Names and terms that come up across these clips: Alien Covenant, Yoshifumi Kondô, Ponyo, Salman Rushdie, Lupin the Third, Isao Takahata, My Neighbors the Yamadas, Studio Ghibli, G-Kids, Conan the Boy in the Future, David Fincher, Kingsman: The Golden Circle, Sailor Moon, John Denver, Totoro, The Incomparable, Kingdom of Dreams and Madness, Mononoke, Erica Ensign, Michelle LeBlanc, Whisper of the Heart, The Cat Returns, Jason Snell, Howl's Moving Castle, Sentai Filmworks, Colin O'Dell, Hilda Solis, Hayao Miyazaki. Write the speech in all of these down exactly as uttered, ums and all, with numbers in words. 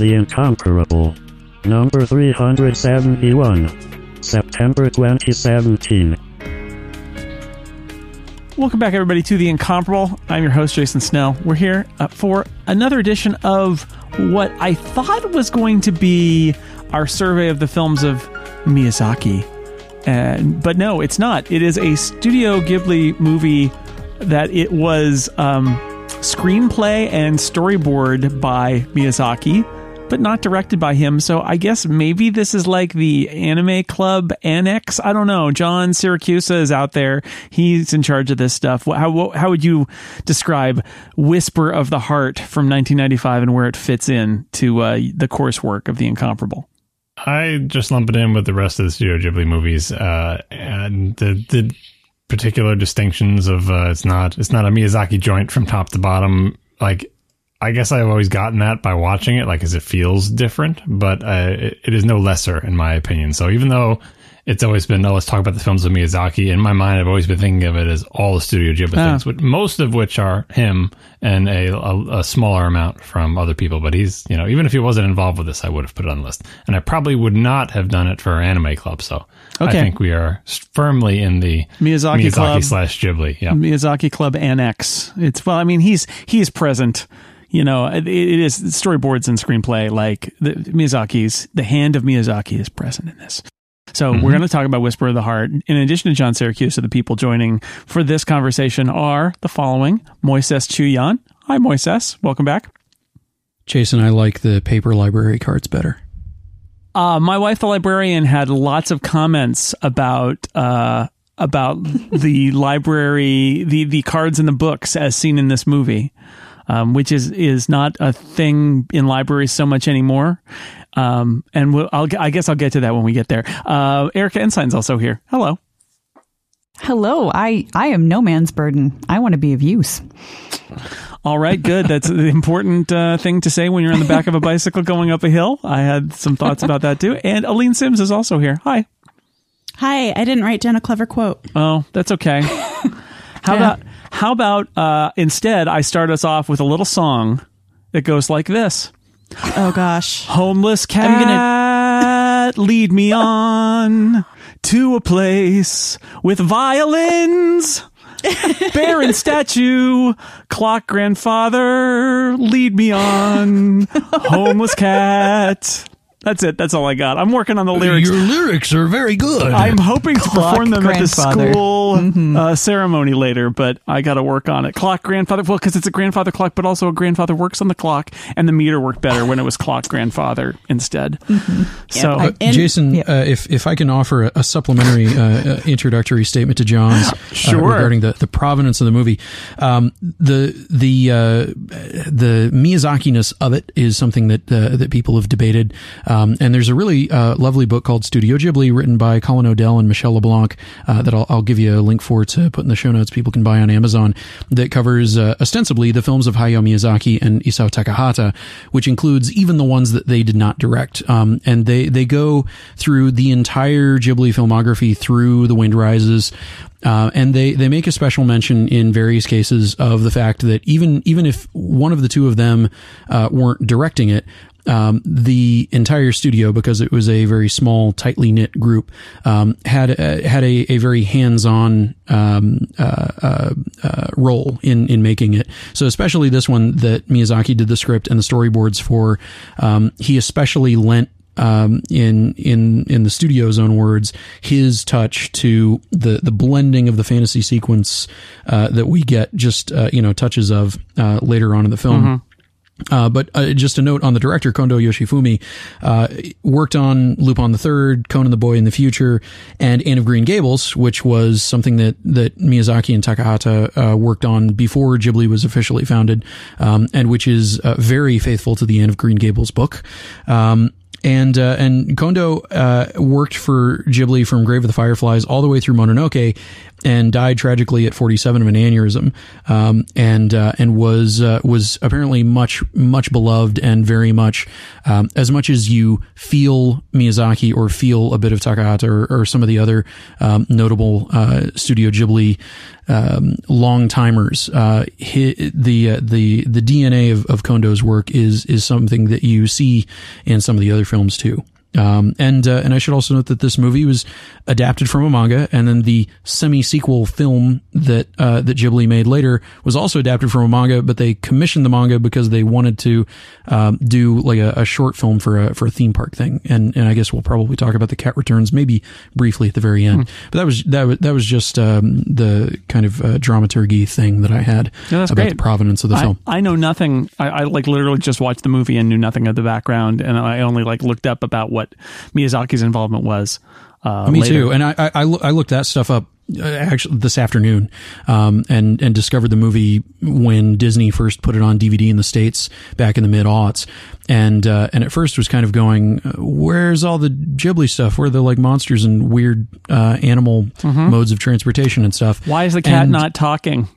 The Incomparable. Number three hundred seventy-one. September twenty seventeen. Welcome back, everybody, to The Incomparable. I'm your host, Jason Snell. We're here uh, for another edition of what I thought was going to be our survey of the films of Miyazaki. Uh, but no, it's not. It is a Studio Ghibli movie that it was um, screenplay and storyboard by Miyazaki, but not directed by him. So I guess maybe this is like the Anime Club annex. I don't know. John Siracusa is out there. He's in charge of this stuff. How, how would you describe Whisper of the Heart from nineteen ninety-five and where it fits in to uh, the coursework of The Incomparable? I just lump it in with the rest of the Studio Ghibli movies. Uh, and the, the particular distinctions of uh, it's not, it's not a Miyazaki joint from top to bottom. Like, I guess I've always gotten that by watching it, like, as it feels different, but uh, it, it is no lesser, in my opinion. So even though it's always been, oh, let's talk about the films of Miyazaki, in my mind, I've always been thinking of it as all the Studio Ghibli ah. things, which, most of which are him and a, a, a smaller amount from other people. But he's, you know, even if he wasn't involved with this, I would have put it on the list. And I probably would not have done it for Anime Club. So okay. I think we are firmly in the Miyazaki, Miyazaki Club, slash Ghibli. Yeah. Miyazaki Club Annex. It's, well, I mean, he's he's present. You know, it, it is storyboards and screenplay, like the, Miyazaki's, the hand of Miyazaki is present in this. So mm-hmm. we're going to talk about Whisper of the Heart. In addition to John Siracusa, the people joining for this conversation are the following: Moisés Chiuyán. Hi, Moisés. Welcome back. Jason, I like the paper library cards better. Uh, my wife, the librarian, had lots of comments about... Uh, about the library, the, the cards in the books as seen in this movie. Um, which is, is not a thing in libraries so much anymore. Um, and we'll, I'll, I guess I'll get to that when we get there. Uh, Erica Ensign's also here. Hello. Hello. I, I am no man's burden. I want to be of use. All right, good. That's the important uh, thing to say when you're on the back of a bicycle going up a hill. I had some thoughts about that too. And Aline Sims is also here. Hi. Hi. I didn't write down a clever quote. Oh, that's okay. How yeah. about... How about uh, instead I start us off with a little song that goes like this. Oh, gosh. Homeless cat, I'm gonna... lead me on to a place with violins, barren statue, clock grandfather, lead me on, homeless cat. That's it. That's all I got. I'm working on the lyrics. Your lyrics are very good. I'm hoping to Clock perform them at the school mm-hmm. uh, ceremony later, but I got to work on it. Clock grandfather. Well, because it's a grandfather clock, but also a grandfather works on the clock, and the meter worked better when it was clock grandfather instead. Mm-hmm. So, uh, and, Jason, yeah. uh, if if I can offer a, a supplementary uh, introductory statement to John's sure. uh, regarding the, the provenance of the movie, um, the the uh, the Miyazaki-ness of it is something that uh, that people have debated. Um, and there's a really uh, lovely book called Studio Ghibli, written by Colin O'Dell and Michelle LeBlanc, uh, that I'll, I'll give you a link for to put in the show notes. People can buy on Amazon. That covers uh, ostensibly the films of Hayao Miyazaki and Isao Takahata, which includes even the ones that they did not direct. Um, and they they go through the entire Ghibli filmography through The Wind Rises. Uh, and they, they make a special mention in various cases of the fact that even even if one of the two of them uh, weren't directing it, Um, the entire studio, because it was a very small, tightly knit group, um, had uh, had a, a very hands-on um, uh, uh, uh, role in in making it. So especially this one that Miyazaki did the script and the storyboards for, um, he especially lent um, in in in the studio's own words his touch to the the blending of the fantasy sequence uh, that we get just uh, you know touches of uh, later on in the film. Mm-hmm. Uh, but uh, just a note on the director, Kondo Yoshifumi, uh, worked on Lupin the Third, Conan the Boy in the Future, and Anne of Green Gables, which was something that, that Miyazaki and Takahata uh, worked on before Ghibli was officially founded, um, and which is uh, very faithful to the Anne of Green Gables book. Um, And, uh, and Kondo, uh, worked for Ghibli from Grave of the Fireflies all the way through Mononoke. and died tragically at forty-seven of an aneurysm, um, and uh, and was uh, was apparently much much beloved, and very much um, as much as you feel Miyazaki or feel a bit of Takahata or, or some of the other um, notable uh, Studio Ghibli um, long timers. Uh, the the the D N A of, of Kondo's work is is something that you see in some of the other films too. Um, and, uh, and I should also note that this movie was adapted from a manga, and then the semi-sequel film that, uh, that Ghibli made later was also adapted from a manga, but they commissioned the manga because they wanted to, um, do like a, a short film for a, for a theme park thing. And, and I guess we'll probably talk about The Cat Returns maybe briefly at the very end. Hmm. But that was, that was, that was just, um, the kind of, uh, dramaturgy thing that I had no, about great. the provenance of the I, film. I know nothing. I, I like literally just watched the movie and knew nothing of the background. And I only like looked up about what what Miyazaki's involvement was. Uh, Me later. too. And I, I, I looked that stuff up actually this afternoon, um, and, and discovered the movie when Disney first put it on D V D in the States back in the mid aughts. And, uh, and at first was kind of going, where's all the Ghibli stuff? Where they're like monsters and weird, uh, animal mm-hmm. modes of transportation and stuff. Why is the cat and, not talking?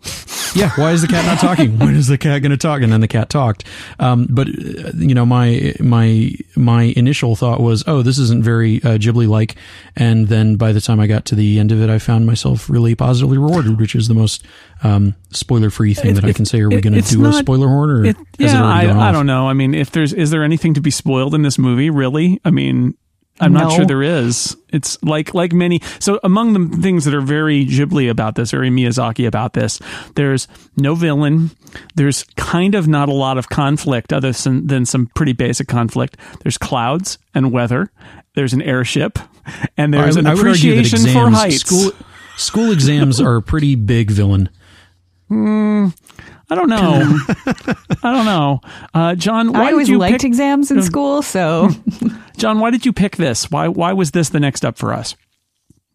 Yeah. Why is the cat not talking? When is the cat going to talk? And then the cat talked. Um, but you know, my, my, my initial thought was, oh, this isn't very uh, Ghibli like. And then by the time I got to the end of it, I found myself really positively rewarded, which is the most um, spoiler-free thing it, that I can say. Are we going to do not, a spoiler horn? Or it, yeah, I, I don't know. I mean, if there's is there anything to be spoiled in this movie? Really? I mean, I'm no. not sure there is. It's like like many. So among the things that are very Ghibli about this, very Miyazaki about this, there's no villain. There's kind of not a lot of conflict other than, than some pretty basic conflict. There's clouds and weather. There's an airship, and there's I, an I appreciation exams, for heights. School, School exams are a pretty big villain. Mm, I don't know. I don't know. Uh, John, why I always did you liked pick... exams in school, so... John, why did you pick this? Why Why was this the next up for us?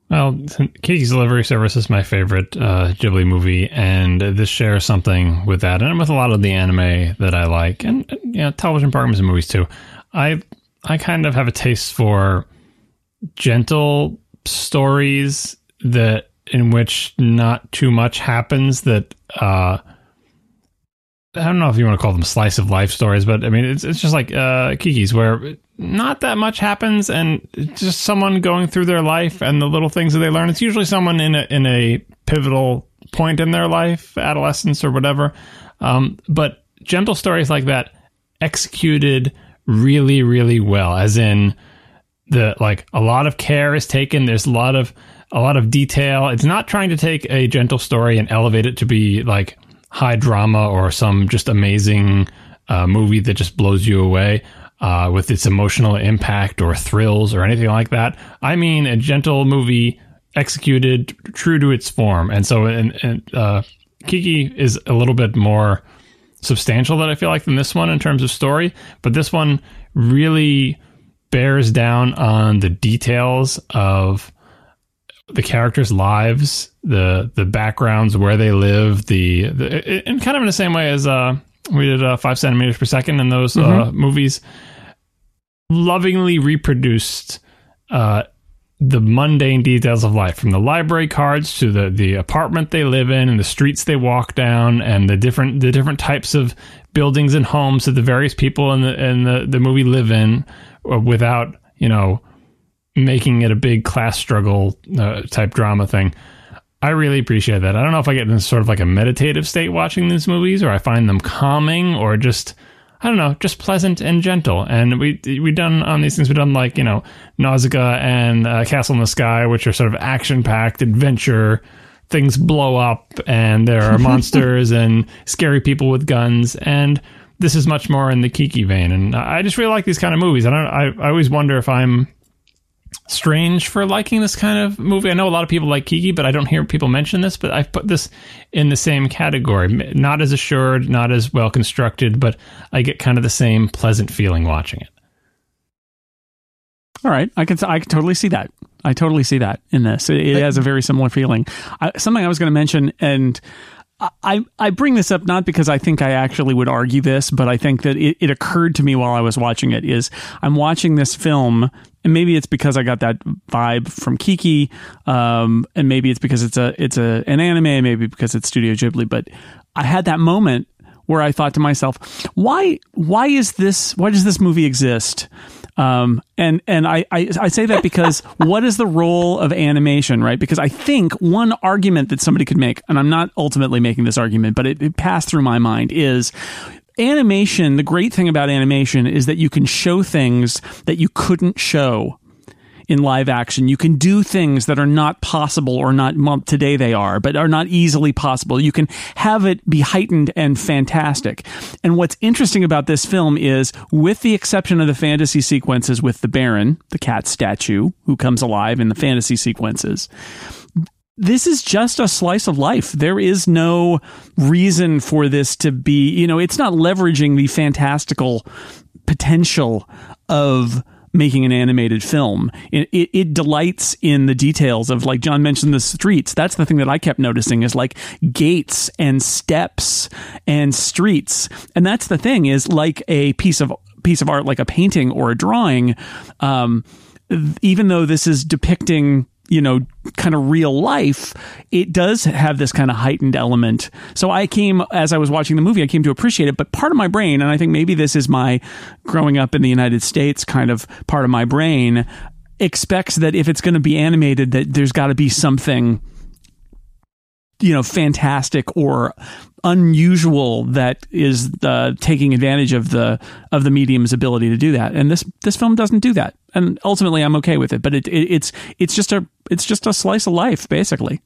Well, Kiki's Delivery Service is my favorite uh, Ghibli movie, and this shares something with that, and with a lot of the anime that I like, and you know, television programs and movies, too. I I kind of have a taste for gentle stories that in which not too much happens, that uh I don't know if you want to call them slice of life stories, but I mean it's it's just like uh Kiki's, where not that much happens and it's just someone going through their life and the little things that they learn. It's usually someone in a in a pivotal point in their life, adolescence or whatever. Um but gentle stories like that executed really, really well, as in the like a lot of care is taken, there's a lot of a lot of detail. It's not trying to take a gentle story and elevate it to be like high drama or some just amazing uh, movie that just blows you away uh, with its emotional impact or thrills or anything like that. I mean, a gentle movie executed true to its form. And so and, and, uh, Kiki is a little bit more substantial than I feel like than this one in terms of story. But this one really bears down on the details of the characters' lives, the the backgrounds, where they live, the, the and kind of in the same way as uh, we did uh, five centimeters per second in those mm-hmm. uh, movies, lovingly reproduced uh, the mundane details of life, from the library cards to the, the apartment they live in and the streets they walk down and the different the different types of buildings and homes that the various people in the in the, the movie live in, without, you know, making it a big class struggle uh, type drama thing. I really appreciate that. I don't know if I get in sort of like a meditative state watching these movies, or I find them calming, or just, I don't know, just pleasant and gentle. And we, we done on these things, we've done like, you know, Nausicaä and uh, Castle in the Sky, which are sort of action packed adventure. Things blow up and there are monsters and scary people with guns. And this is much more in the Kiki vein. And I just really like these kind of movies. I don't, I, I always wonder if I'm strange for liking this kind of movie. I know a lot of people like Kiki, but I don't hear people mention this, but I've put this in the same category. Not as assured, not as well constructed, but I get kind of the same pleasant feeling watching it. All right. I can, I can totally see that. I totally see that in this. It, it has a very similar feeling. I, something I was going to mention, and I, I bring this up not because I think I actually would argue this, but I think that it, it occurred to me while I was watching it is I'm watching this film, and maybe it's because I got that vibe from Kiki, um, and maybe it's because it's a it's a an anime, maybe because it's Studio Ghibli, but I had that moment where I thought to myself, why why is this why does this movie exist? Um, and, and I, I, I say that because what is the role of animation, right? Because I think one argument that somebody could make, and I'm not ultimately making this argument, but it, it passed through my mind, is animation. The great thing about animation is that you can show things that you couldn't show in live action. You can do things that are not possible, or not, well, today they are, but are not easily possible. You can have it be heightened and fantastic. And what's interesting about this film is, with the exception of the fantasy sequences with the Baron, the cat statue who comes alive in the fantasy sequences, this is just a slice of life. There is no reason for this to be, you know, it's not leveraging the fantastical potential of making an animated film. It, it, it delights in the details of, like John mentioned, the streets. That's the thing that I kept noticing, is like gates and steps and streets. And that's the thing, is like a piece of piece of art, like a painting or a drawing. Um, even though this is depicting, you know, kind of real life, it does have this kind of heightened element. So I came, as I was watching the movie, I came to appreciate it. But part of my brain, and I think maybe this is my growing up in the United States kind of part of my brain, expects that if it's going to be animated, that there's got to be something, you know, fantastic or unusual that is uh, taking advantage of the of the medium's ability to do that. And this this film doesn't do that. And ultimately, I'm okay with it. But it, it it's it's just a it's just a slice of life, basically.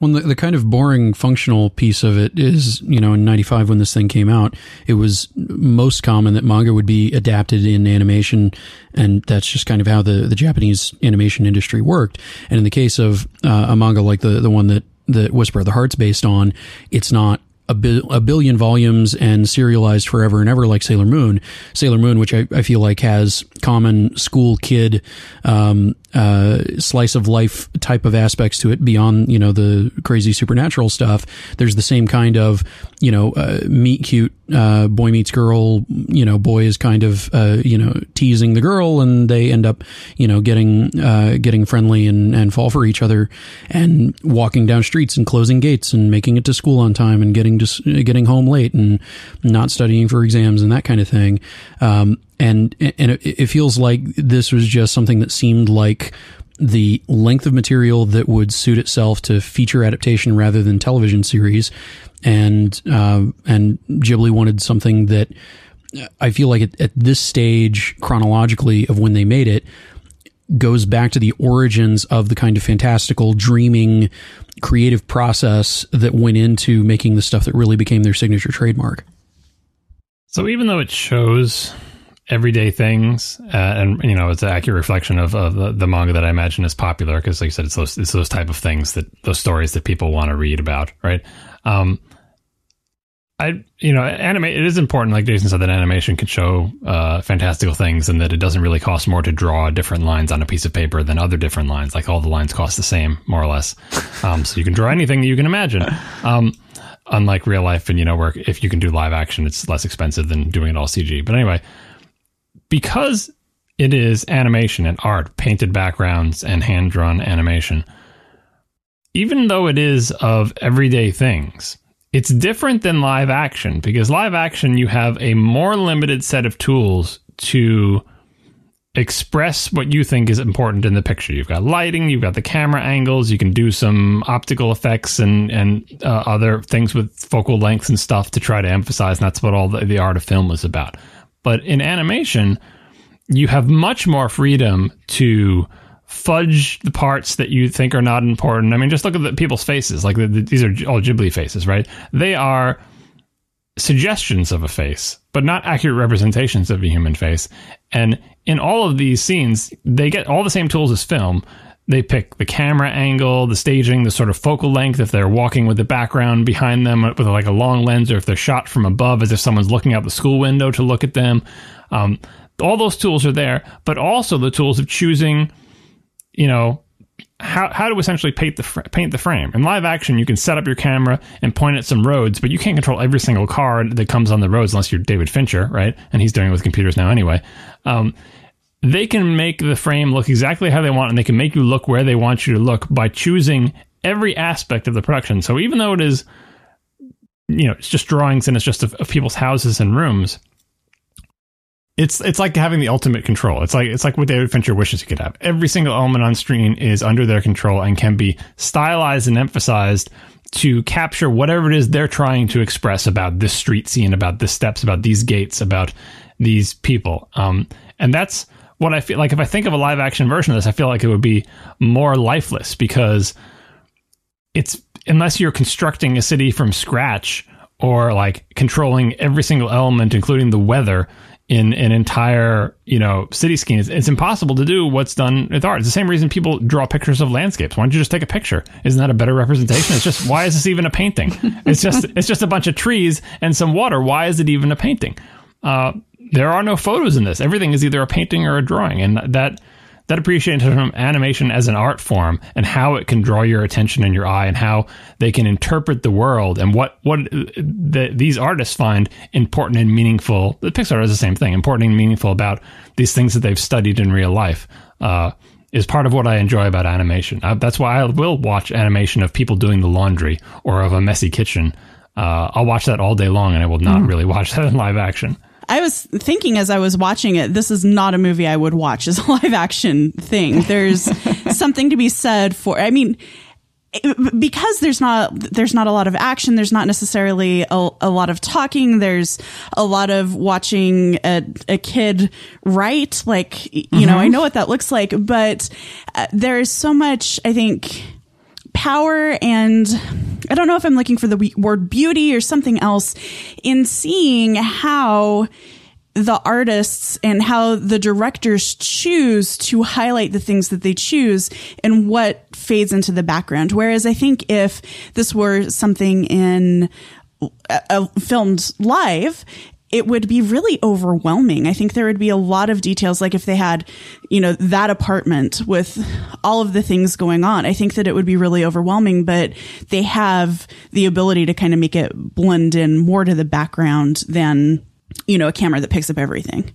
Well, the, the kind of boring functional piece of it is, you know, in ninety-five when this thing came out, it was most common that manga would be adapted in animation, and that's just kind of how the the Japanese animation industry worked. And in the case of uh, a manga like the the one that that Whisper of the Heart's based on, it's not a, bi- a billion volumes and serialized forever and ever like Sailor Moon. Sailor Moon, which I, I feel like has common school kid um, uh, slice of life type of aspects to it beyond, you know, the crazy supernatural stuff. There's the same kind of, you know, uh, meet cute, uh, boy meets girl, you know, boy is kind of, uh, you know, teasing the girl, and they end up, you know, getting, uh, getting friendly and, and fall for each other, and walking down streets and closing gates and making it to school on time and getting just getting home late and not studying for exams and that kind of thing. Um, and, and it, it feels like this was just something that seemed like the length of material that would suit itself to feature adaptation rather than television series. And, uh, and Ghibli wanted something that I feel like at, at this stage chronologically of when they made it goes back to the origins of the kind of fantastical, dreaming, creative process that went into making the stuff that really became their signature trademark. So even though it shows everyday things, uh, and, you know, it's an accurate reflection of, of the, the manga that I imagine is popular, because, like you said, it's those, it's those type of things, that those stories that people want to read about, right? Um, I, you know, anime, it is important, like Jason said, that animation can show uh, fantastical things, and that it doesn't really cost more to draw different lines on a piece of paper than other different lines. Like, all the lines cost the same, more or less. Um, so you can draw anything that you can imagine. Um, unlike real life, and, you know, where if you can do live action, it's less expensive than doing it all C G. But anyway, because it is animation and art, painted backgrounds and hand-drawn animation, even though it is of everyday things, it's different than live action, because live action, you have a more limited set of tools to express what you think is important in the picture. You've got lighting, you've got the camera angles, you can do some optical effects and, and uh, other things with focal lengths and stuff to try to emphasize, and that's what all the, the art of film is about. But in animation, you have much more freedom to fudge the parts that you think are not important. I mean, just look at the people's faces. Like, the, the, these are all Ghibli faces, right? They are suggestions of a face, but not accurate representations of a human face. And in all of these scenes, they get all the same tools as film. They pick the camera angle, the staging, the sort of focal length, if they're walking with the background behind them with like a long lens, or if they're shot from above as if someone's looking out the school window to look at them. Um, all those tools are there, but also the tools of choosing, you know, how how to essentially paint the fr- paint the frame. In live action, you can set up your camera and point at some roads, but you can't control every single car that comes on the roads unless you're David Fincher, right? And he's doing it with computers now anyway. Um, they can make the frame look exactly how they want, and they can make you look where they want you to look by choosing every aspect of the production. So even though it is, you know, it's just drawings and it's just of, of people's houses and rooms, It's it's like having the ultimate control. It's like it's like what David Fincher wishes he could have. Every single element on screen is under their control and can be stylized and emphasized to capture whatever it is they're trying to express about this street scene, about the steps, about these gates, about these people. Um, and that's what I feel like. If I think of a live action version of this, I feel like it would be more lifeless, because it's, unless you're constructing a city from scratch or like controlling every single element, including the weather, in an entire, you know, city scheme, it's, it's impossible to do what's done with art. It's the same reason people draw pictures of landscapes. Why don't you just take a picture? Isn't that a better representation? It's just, why is this even a painting? It's just it's just a bunch of trees and some water. Why is it even a painting? Uh, there are no photos in this. Everything is either a painting or a drawing, and that that appreciation from animation as an art form and how it can draw your attention and your eye and how they can interpret the world and what, what the, these artists find important and meaningful. The Pixar does the same thing, important and meaningful about these things that they've studied in real life, uh, is part of what I enjoy about animation. I, that's why I will watch animation of people doing the laundry or of a messy kitchen. Uh, I'll watch that all day long, and I will not mm. really watch that in live action. I was thinking as I was watching it, this is not a movie I would watch as a live action thing. There's something to be said for, I mean, it, because there's not, there's not a lot of action. There's not necessarily a, a lot of talking. There's a lot of watching a, a kid write. Like, you mm-hmm. know, I know what that looks like, but uh, there is so much, I think, power, and I don't know if I'm looking for the word beauty or something else, in seeing how the artists and how the directors choose to highlight the things that they choose and what fades into the background. Whereas I think if this were something in uh, uh, filmed live, it would be really overwhelming. I think there would be a lot of details. Like if they had, you know, that apartment with all of the things going on, I think that it would be really overwhelming, but they have the ability to kind of make it blend in more to the background than, you know, a camera that picks up everything.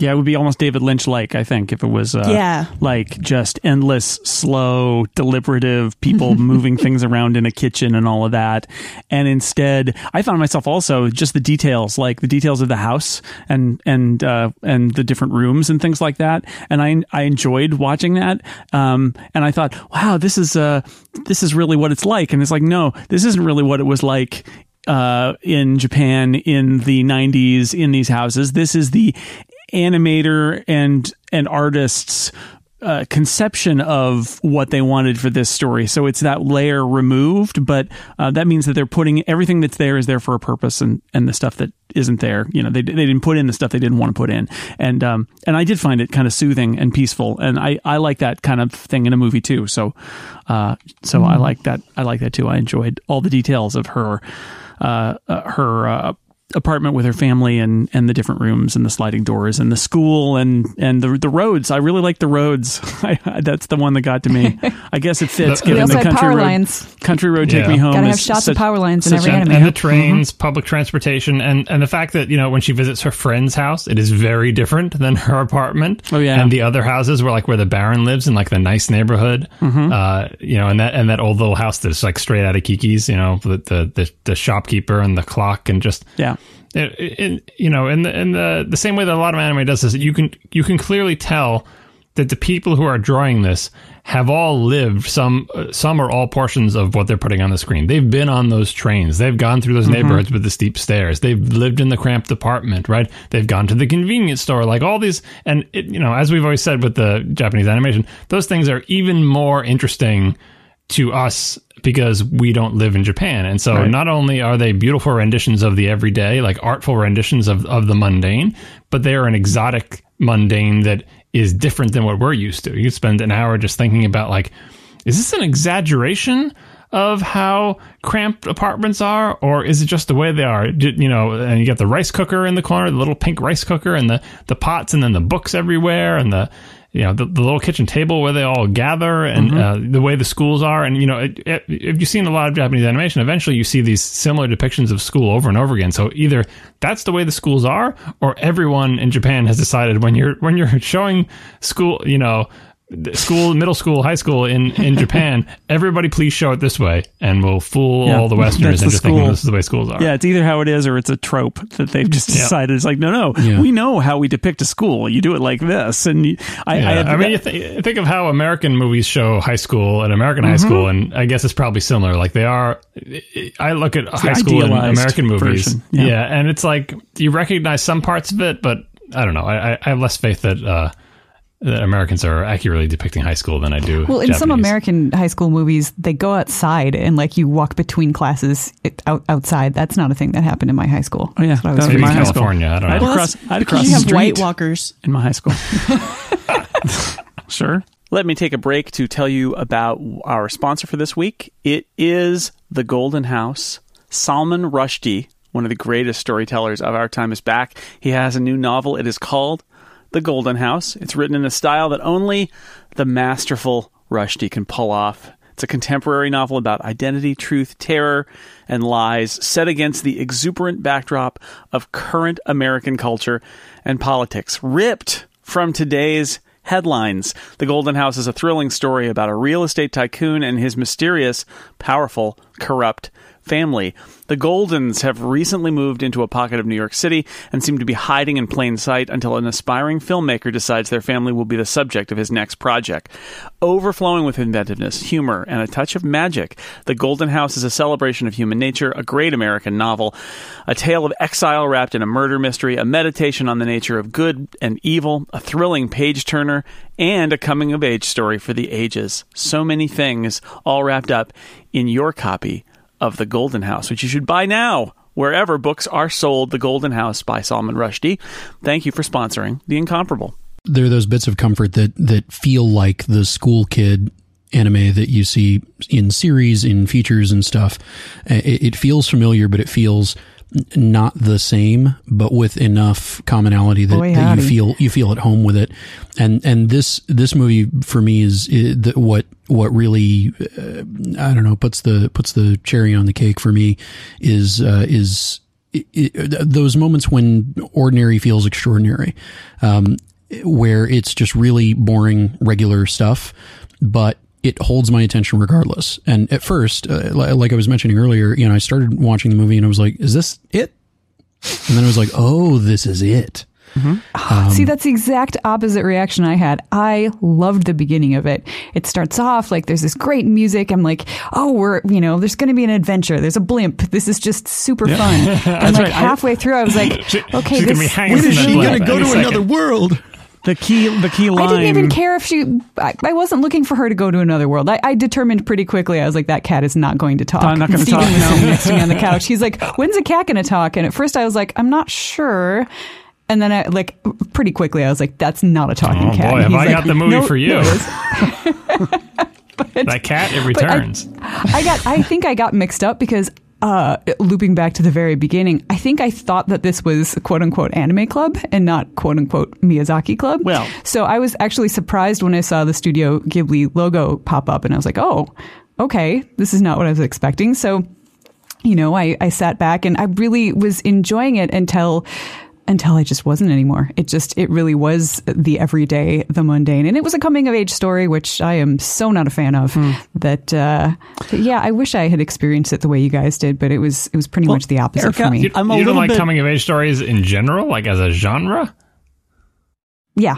Yeah, it would be almost David Lynch-like, I think, if it was uh, yeah. like just endless, slow, deliberative people moving things around in a kitchen and all of that. And instead, I found myself also just the details, like the details of the house and and uh, and the different rooms and things like that. And I I enjoyed watching that. Um, and I thought, wow, this is uh this is really what it's like. And it's like, no, this isn't really what it was like uh, in Japan in the nineties in these houses. This is the animator and and artists' uh, conception of what they wanted for this story. So it's that layer removed, but uh, that means that they're putting everything that's there is there for a purpose, and, and the stuff that isn't there, you know, they they didn't put in the stuff they didn't want to put in. And um and I did find it kind of soothing and peaceful, and I I like that kind of thing in a movie too. So uh so mm. I like that I like that too. I enjoyed all the details of her uh, uh her uh apartment with her family, and and the different rooms and the sliding doors and the school and and the the roads. I really like the roads. I, that's the one that got to me. I guess it fits the, given the country road. Lines. Country road, yeah. Take me home. Gotta have shots such, of power lines in every anime. And the trains, mm-hmm. public transportation, and and the fact that, you know, when she visits her friend's house, it is very different than her apartment. Oh yeah. And the other houses were like where the Baron lives in like the nice neighborhood. Mm-hmm. Uh, you know, and that and that old little house that's like straight out of Kiki's. You know, the the the, the shopkeeper and the clock and just yeah. It, it, you know, in the in the, the same way that a lot of anime does this, you can you can clearly tell that the people who are drawing this have all lived some some or all portions of what they're putting on the screen. They've been on those trains. They've gone through those mm-hmm. neighborhoods with the steep stairs. They've lived in the cramped apartment, right? They've gone to the convenience store, like all these. And, it, you know, as we've always said with the Japanese animation, those things are even more interesting to us because we don't live in Japan. And so right. not only are they beautiful renditions of the everyday, like artful renditions of, of the mundane, but they are an exotic mundane that is different than what we're used to. You spend an hour just thinking about, like, is this an exaggeration of how cramped apartments are, or is it just the way they are? You know, and you got the rice cooker in the corner, the little pink rice cooker, and the, the pots, and then the books everywhere, and the you know, the, the little kitchen table where they all gather, and mm-hmm. uh, the way the schools are. And, you know, it, it, if you've seen a lot of Japanese animation, eventually you see these similar depictions of school over and over again. So either that's the way the schools are, or everyone in Japan has decided when you're when you're showing school, you know, school, middle school, high school in, in Japan, everybody please show it this way, and we'll fool yeah, all the Westerners into thinking this is the way schools are. Yeah, it's either how it is or it's a trope that they've just decided. Yeah. It's like, no, no, yeah. we know how we depict a school. You do it like this. And you, I, yeah. I, I, I mean, that, you th- think of how American movies show high school and American mm-hmm. high school, and I guess it's probably similar. Like they are, I look at it's high school and American movies. Yeah. yeah, and it's like, you recognize some parts of it, but I don't know. I, I, I have less faith that... Uh, that Americans are accurately depicting high school than I do. Well, in Japanese. Some American high school movies, they go outside and like you walk between classes it, out, outside. That's not a thing that happened in my high school. Oh yeah, that was maybe in California. School. I don't know. I'd well, cross. I'd cross. You have White Walkers in my high school. Sure. Let me take a break to tell you about our sponsor for this week. It is The Golden House. Salman Rushdie, one of the greatest storytellers of our time, is back. He has a new novel. It is called The Golden House. It's written in a style that only the masterful Rushdie can pull off. It's a contemporary novel about identity, truth, terror, and lies set against the exuberant backdrop of current American culture and politics. Ripped from today's headlines, The Golden House is a thrilling story about a real estate tycoon and his mysterious, powerful, corrupt family. The Goldens have recently moved into a pocket of New York City and seem to be hiding in plain sight until an aspiring filmmaker decides their family will be the subject of his next project. Overflowing with inventiveness, humor, and a touch of magic, The Golden House is a celebration of human nature, a great American novel, a tale of exile wrapped in a murder mystery, a meditation on the nature of good and evil, a thrilling page-turner, and a coming-of-age story for the ages. So many things, all wrapped up in your copy of The Golden House, which you should buy now wherever books are sold. The Golden House by Salman Rushdie. Thank you for sponsoring The Incomparable. There are those bits of comfort that that feel like the school kid anime that you see in series, in features and stuff. It, it feels familiar, but it feels not the same, but with enough commonality that, Boy, that you feel you feel at home with it. And and this this movie for me is, is the, what what really uh, I don't know puts the puts the cherry on the cake for me is uh, is it, it, those moments when ordinary feels extraordinary, um, where it's just really boring regular stuff, but it holds my attention regardless. And at first, uh, like I was mentioning earlier, you know, I started watching the movie and I was like, is this it? And then I was like, oh, this is it. Mm-hmm. Um, See, that's the exact opposite reaction I had. I loved the beginning of it. It starts off like there's this great music. I'm like, oh, we're, you know, there's going to be an adventure. There's a blimp. This is just super yeah. fun. And like right. halfway through, I was like, okay, she, this is she going to go to another world? The key, the key line. I didn't even care if she. I, I wasn't looking for her to go to another world. I, I determined pretty quickly. I was like, that cat is not going to talk. I'm not going to talk. Steven was sitting next to me on the couch. He's like, when's the cat going to talk? And at first, I was like, I'm not sure. And then, I like pretty quickly, I was like, that's not a talking oh, cat. Boy, have I like, got the movie no, for you? But, that cat, it returns. I, I got. I think I got mixed up because. Uh, looping back to the very beginning, I think I thought that this was quote-unquote Anime Club and not quote-unquote Miyazaki Club. Well, so I was actually surprised when I saw the Studio Ghibli logo pop up, and I was like, oh, okay, this is not what I was expecting. So, you know, I, I sat back and I really was enjoying it until... Until I just wasn't anymore. It just, it really was the everyday, the mundane. And it was a coming of age story, which I am so not a fan of mm. that, uh, that, yeah, I wish I had experienced it the way you guys did, but it was, it was pretty well, much the opposite Erica, for me. You, I'm a you don't like bit... coming of age stories in general, like as a genre? Yeah.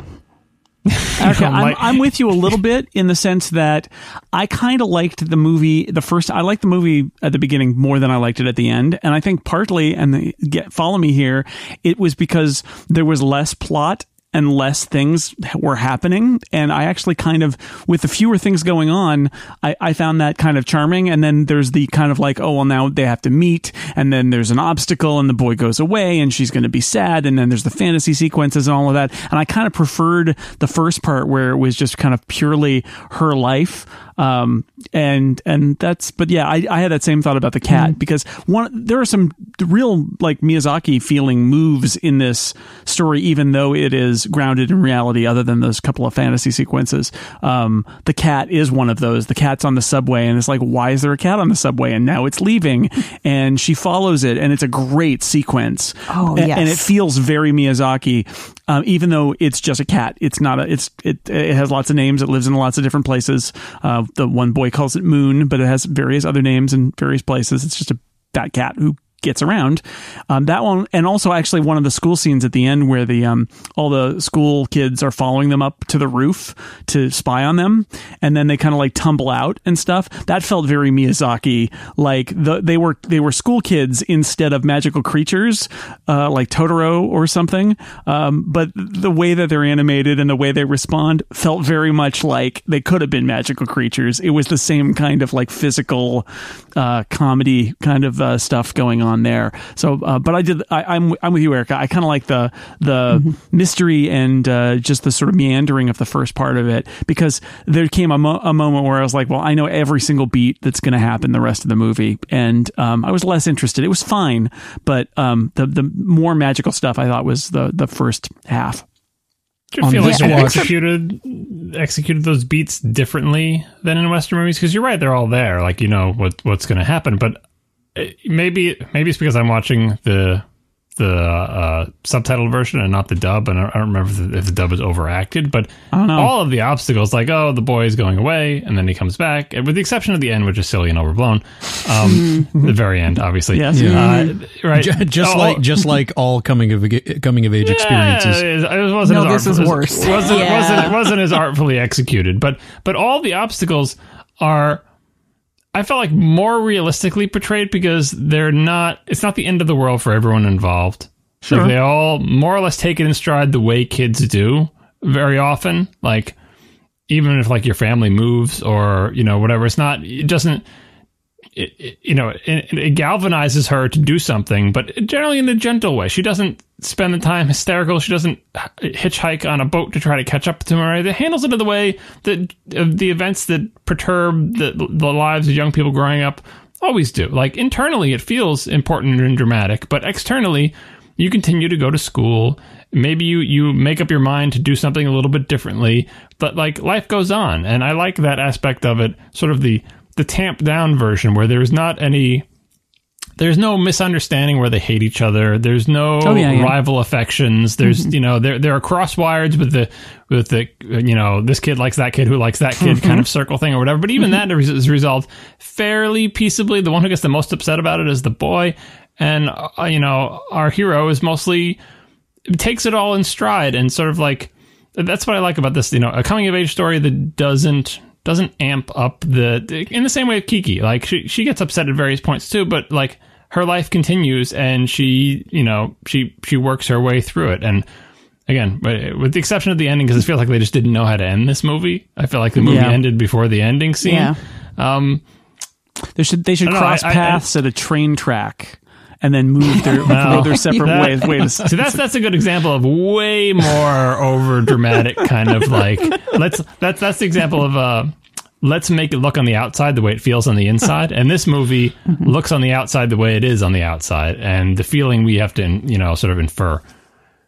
Erica, I'm, I'm with you a little bit in the sense that I kind of liked the movie, the first, I liked the movie at the beginning more than I liked it at the end. And I think partly, and the, get, follow me here, it was because there was less plot and less things were happening. And I actually kind of, with the fewer things going on, I, I found that kind of charming. And then there's the kind of like, oh, well, now they have to meet. And then there's an obstacle and the boy goes away and she's going to be sad. And then there's the fantasy sequences and all of that. And I kind of preferred the first part where it was just kind of purely her life. Um, and, and that's, but yeah, I, I had that same thought about the cat mm. because one, there are some real like Miyazaki feeling moves in this story, even though it is is grounded in reality other than those couple of fantasy sequences. Um, the cat is one of those. The cat's on the subway and it's like, why is there a cat on the subway? And now it's leaving and she follows it. And it's a great sequence. Oh, yes. A- and it feels very Miyazaki, um, even though it's just a cat. It's not a, it's, it, it has lots of names. It lives in lots of different places. Uh, the one boy calls it Moon, but it has various other names in various places. It's just a fat cat who gets around. Um, that one, and also actually one of the school scenes at the end where the um, all the school kids are following them up to the roof to spy on them, and then they kind of like tumble out and stuff. That felt very Miyazaki. Like the, they were they were school kids instead of magical creatures uh, like Totoro or something. Um, but the way that they're animated and the way they respond felt very much like they could have been magical creatures. It was the same kind of like physical uh, comedy kind of uh, stuff going on. on there. So, uh, but I did, I, I'm, I'm with you, Erica. I kind of like the, the mm-hmm. mystery and, uh, just the sort of meandering of the first part of it, because there came a, mo- a moment where I was like, well, I know every single beat that's going to happen the rest of the movie. And, um, I was less interested. It was fine, but, um, the, the more magical stuff I thought was the, the first half. Do you feel like they executed executed those beats differently than in Western movies? Cause you're right. They're all there. Like, you know, what, what's going to happen, but Maybe maybe it's because I'm watching the the uh, subtitled version and not the dub, and I don't remember if the, if the dub is overacted. But I don't know. All of the obstacles, like oh, the boy is going away, and then he comes back, with the exception of the end, which is silly and overblown. Um, the very end, obviously, yes. yeah. uh, right? Just oh, like just like all coming of coming of age yeah, experiences. It wasn't no, as this artful, is worse. It wasn't yeah. wasn't, wasn't as artfully executed, but but all the obstacles are. I felt like more realistically portrayed because they're not, it's not the end of the world for everyone involved. Sure. Like they all more or less take it in stride the way kids do very often. Like, even if like your family moves or, you know, whatever, it's not, it doesn't, it, it, you know, it, it galvanizes her to do something, but generally in a gentle way. She doesn't spend the time hysterical. She doesn't hitchhike on a boat to try to catch up to him. Right? It handles it in the way that uh, the events that perturb the, the lives of young people growing up always do. Like internally, it feels important and dramatic, but externally, you continue to go to school. Maybe you, you make up your mind to do something a little bit differently, but like life goes on. And I like that aspect of it, sort of the, the tamped down version where there's not any... There's no misunderstanding where they hate each other. There's no oh, yeah, yeah. rival affections. There's, mm-hmm. you know, there there are crosswires with the, with the, you know, this kid likes that kid who likes that kid kind of circle thing or whatever. But even that is resolved fairly peaceably. The one who gets the most upset about it is the boy. And, uh, you know, our hero is mostly, takes it all in stride and sort of like, that's what I like about this, you know, a coming of age story that doesn't, doesn't amp up the, in the same way of Kiki, like she, she gets upset at various points too, but like her life continues and she, you know, she, she works her way through it. And again, with the exception of the ending, because it feels like they just didn't know how to end this movie. I feel like the movie yeah. ended before the ending scene. Yeah. Um, they should, they should cross know, I, paths I, I, at a train track and then move their, no, their separate that, ways. Wait a second. So that's that's a good example of way more over dramatic kind of like let's that's that's the example of uh let's make it look on the outside the way it feels on the inside. And this movie mm-hmm. looks on the outside the way it is on the outside, and the feeling we have to, you know, sort of infer.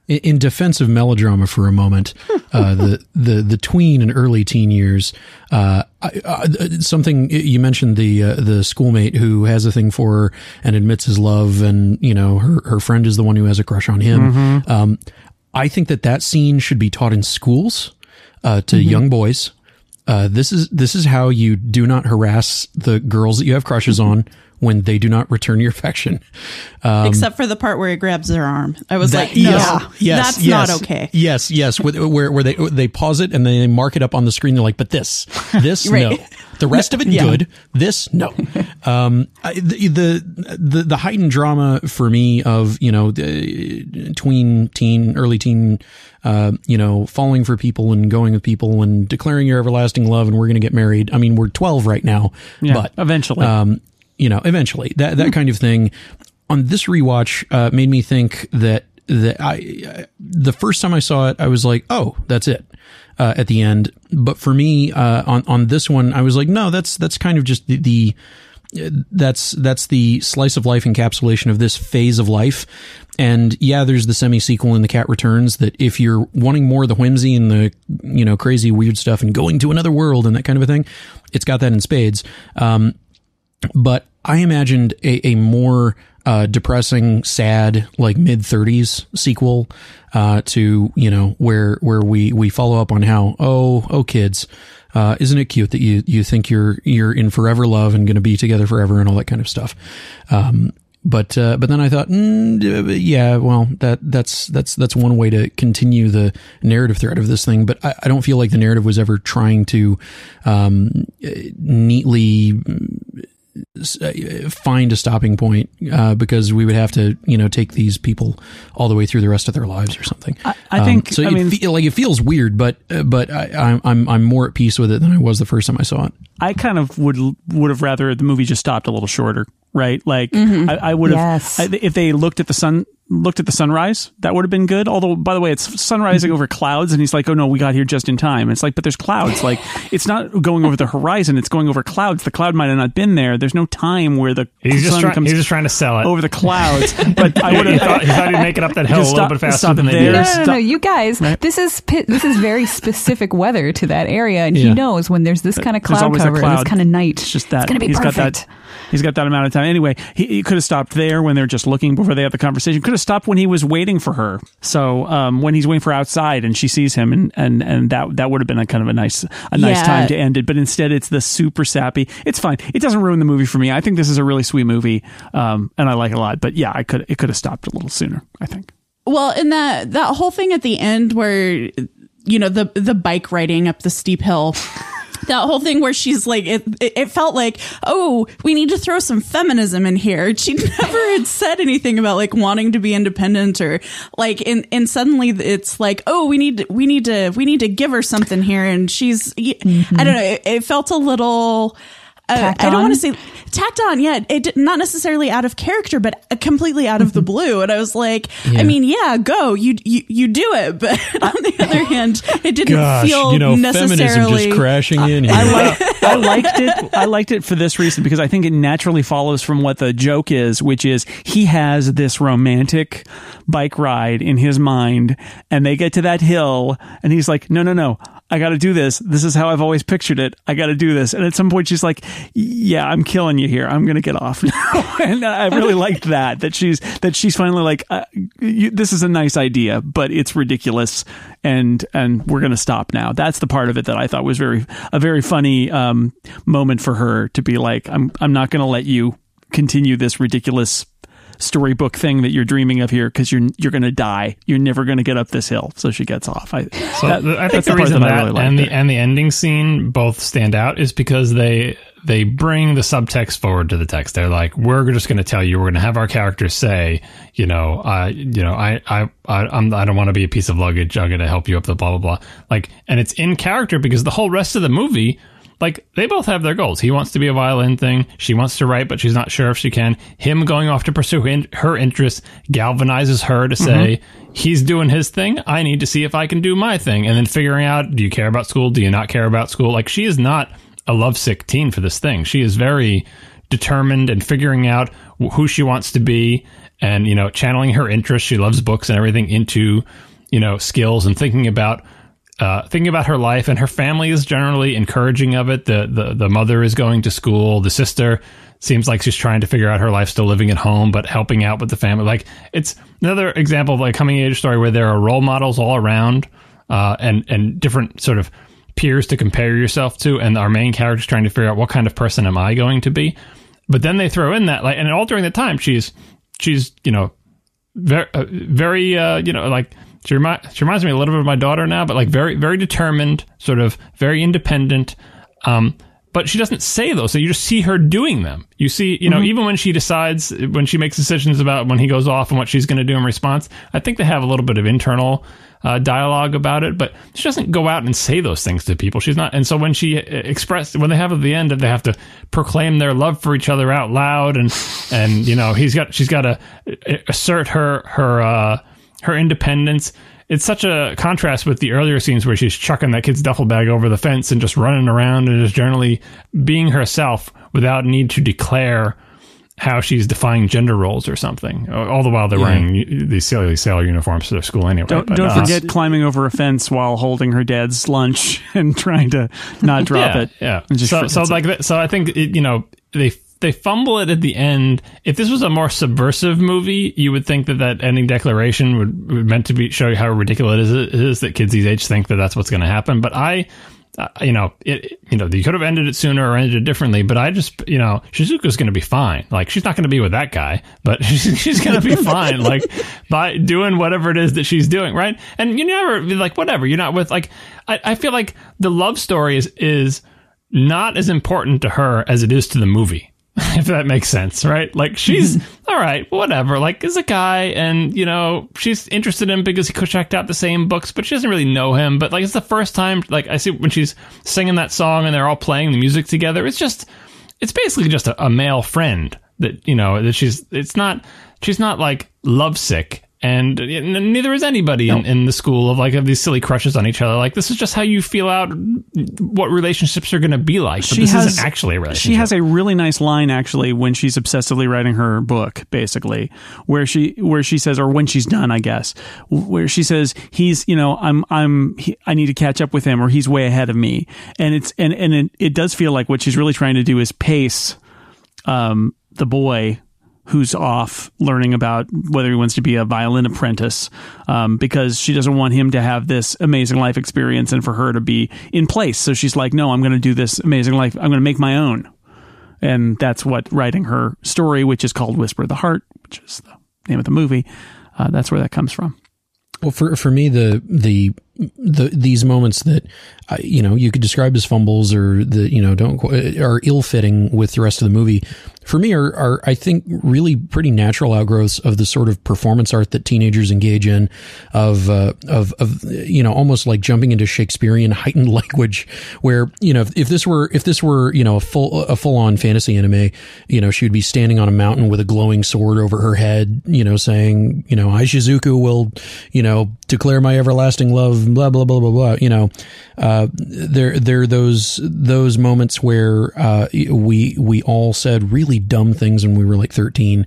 In, in defense of melodrama for a moment, uh, the the the tween and early teen years. Uh, I, I, something you mentioned the uh, the schoolmate who has a thing for her and admits his love, and you know her her friend is the one who has a crush on him. Mm-hmm. Um, I think that that scene should be taught in schools uh, to mm-hmm. young boys. Uh, this is this is how you do not harass the girls that you have crushes on when they do not return your affection. Um, Except for the part where he grabs their arm. I was that, like, no, yes, yes, that's yes, not okay. Yes, yes. Where where they they pause it and they mark it up on the screen. They're like, but this, this, right. no. The rest of it, yeah. good. This, no. Um, I, the, the the the heightened drama for me of, you know, the tween, teen, early teen, uh, you know, falling for people and going with people and declaring your everlasting love and we're going to get married. I mean, we're twelve right now, yeah, but eventually, um, you know, eventually that that mm-hmm. kind of thing. On this rewatch, uh, made me think that that I, I the first time I saw it, I was like, oh, that's it. Uh, at the end. But for me, uh, on, on this one, I was like, no, that's, that's kind of just the, the, that's that's the slice of life encapsulation of this phase of life. And yeah, there's the semi-sequel in The Cat Returns that if you're wanting more of the whimsy and the, you know, crazy weird stuff and going to another world and that kind of a thing, it's got that in spades. Um, but I imagined a, a more uh, depressing, sad, like mid-thirties sequel uh, to, you know, where where we, we follow up on how, oh, oh, kids, uh, isn't it cute that you, you think you're you're in forever love and going to be together forever and all that kind of stuff. Um But uh, but then I thought, mm, yeah, well, that that's that's that's one way to continue the narrative thread of this thing. But I, I don't feel like the narrative was ever trying to um, neatly find a stopping point uh, because we would have to, you know, take these people all the way through the rest of their lives or something. I, I um, think so. I it mean, fe- like it feels weird, but uh, but I, I'm I'm more at peace with it than I was the first time I saw it. I kind of would would have rather the movie just stopped a little shorter. Right, like mm-hmm. I, I would have yes. I, if they looked at the sun, looked at the sunrise. That would have been good. Although, by the way, it's sunrising over clouds, and he's like, "Oh no, we got here just in time." And it's like, but there's clouds. Like, it's not going over the horizon; it's going over clouds. The cloud might have not been there. There's no time where the he's sun just try- comes. He's just trying to sell it over the clouds. But I would have thought he thought he'd make it up that hill a little stop, bit faster than they did. No, no, no, you guys, right? this is this is very specific weather to that area, and yeah. he knows when there's this kind of cloud cover, cloud. This kind of night. It's just that it's gonna be he's perfect. Got that, he's got that amount of time. Anyway, he, he could have stopped there when they're just looking before they have the conversation. Could have stopped when he was waiting for her. So um, when he's waiting for outside and she sees him, and and, and that that would have been a kind of a nice a nice yeah. time to end it. But instead, it's the super sappy. It's fine. It doesn't ruin the movie for me. I think this is a really sweet movie, um, and I like it a lot. But yeah, I could it could have stopped a little sooner, I think. Well, and that that whole thing at the end where, you know, the the bike riding up the steep hill. That whole thing where she's like, it, it felt like, oh, we need to throw some feminism in here. She never had said anything about like wanting to be independent or like, and, and suddenly it's like, oh, we need, we need to, we need to give her something here. And she's, mm-hmm. I don't know, it, it felt a little, uh, I don't want to say tacked on yet. Yeah, it did, not necessarily out of character, but completely out of the blue. And I was like, yeah. I mean, yeah, go, you, you, you do it. But on the other hand, it didn't Gosh, feel you know, necessarily. Feminism just crashing in. Here. I, like, I liked it. I liked it for this reason, because I think it naturally follows from what the joke is, which is he has this romantic bike ride in his mind, and they get to that hill, and he's like, no, no, no. I got to do this. This is how I've always pictured it. I got to do this. And at some point she's like, yeah, I'm killing you here. I'm going to get off now. And I really liked that, that she's, that she's finally like, uh, you, this is a nice idea, but it's ridiculous. And, and we're going to stop now. That's the part of it that I thought was very, a very funny um, moment for her to be like, I'm, I'm not going to let you continue this ridiculous storybook thing that you're dreaming of here, because you're you're going to die. You're never going to get up this hill. So she gets off. I, so that, the, I think that's the, the reason that I really and the it. and the ending scene both stand out is because they they bring the subtext forward to the text. They're like, we're just going to tell you. We're going to have our characters say, you know, I you know I I I, I'm, I don't want to be a piece of luggage. I'm going to help you up the blah blah blah. Like, and it's in character because the whole rest of the movie. Like, they both have their goals. He wants to be a violin thing. She wants to write, but she's not sure if she can. Him going off to pursue in- her interests galvanizes her to say, mm-hmm. he's doing his thing. I need to see if I can do my thing. And then figuring out, do you care about school? Do you not care about school? Like, she is not a lovesick teen for this thing. She is very determined and figuring out who she wants to be and, you know, channeling her interests. She loves books and everything into, you know, skills and thinking about Uh, thinking about her life, and her family is generally encouraging of it. The, the the mother is going to school. The sister seems like she's trying to figure out her life, still living at home, but helping out with the family. Like, it's another example of like coming age story where there are role models all around, uh, and, and different sort of peers to compare yourself to. And our main character is trying to figure out, what kind of person am I going to be? But then they throw in that, like, and all during the time, she's, she's, you know, very, uh, very, uh, you know, like, She, remi- she reminds me a little bit of my daughter now, but like very, very determined, sort of very independent. Um, but she doesn't say those. So you just see her doing them. You see, you know, mm-hmm. even when she decides, when she makes decisions about when he goes off and what she's going to do in response, I think they have a little bit of internal uh, dialogue about it. But she doesn't go out and say those things to people. She's not. And so when she expressed, when they have at the end, they have to proclaim their love for each other out loud. And, and you know, he's got, she's got to assert her, her, uh, her independence. It's such a contrast with the earlier scenes where she's chucking that kid's duffel bag over the fence and just running around and just generally being herself without need to declare how she's defying gender roles or something. All the while they're yeah. wearing these silly sailor uniforms to their school anyway. Don't, don't uh, forget climbing over a fence while holding her dad's lunch and trying to not drop yeah, it. Yeah. Just so, so like, that, so I think it, you know, they they fumble it at the end. If this was a more subversive movie, you would think that that ending declaration would, would meant to be show you how ridiculous it is that kids these age think that that's what's going to happen. But I, uh, you know, it, you know, you could have ended it sooner or ended it differently. But I just, you know, Shizuka's going to be fine. Like, she's not going to be with that guy, but she's, she's going to be fine. Like, by doing whatever it is that she's doing, right? And you never be like, whatever. You're not with like. I, I feel like the love story is is not as important to her as it is to the movie. If that makes sense, right? Like, she's all right, whatever. Like, is a guy, and you know, she's interested in him because he checked out the same books, but she doesn't really know him. But like, it's the first time. Like, I see when she's singing that song and they're all playing the music together. It's just, it's basically just a, a male friend that you know that she's. It's not. She's not like lovesick, and, and neither is anybody no. in, in the school of like of these silly crushes on each other. Like, this is just how you feel out what relationships are going to be like. But she this has, isn't actually a relationship. She has a really nice line actually when she's obsessively writing her book, basically, where she where she says, or when she's done, I guess, where she says, he's you know I'm I'm he, I need to catch up with him, or he's way ahead of me, and it's and and it, it does feel like what she's really trying to do is pace um, the boy who's off learning about whether he wants to be a violin apprentice, um, because she doesn't want him to have this amazing life experience and for her to be in place. So she's like, no, I'm going to do this amazing life. I'm going to make my own. And that's what writing her story, which is called Whisper of the Heart, which is the name of the movie. Uh, that's where that comes from. Well, for, for me, the, the, the, these moments that, uh, you know, you could describe as fumbles or the, you know, don't, are ill-fitting with the rest of the movie, for me are, are, I think, really pretty natural outgrowths of the sort of performance art that teenagers engage in of, uh, of, of, you know, almost like jumping into Shakespearean heightened language where, you know, if, if this were, if this were, you know, a full, a full-on fantasy anime, you know, she would be standing on a mountain with a glowing sword over her head, you know, saying, you know, I, Shizuku, will, you know, declare my everlasting love, blah, blah, blah, blah, blah. You know, uh, there, there are those, those moments where, uh, we, we all said really dumb things when we were like thirteen.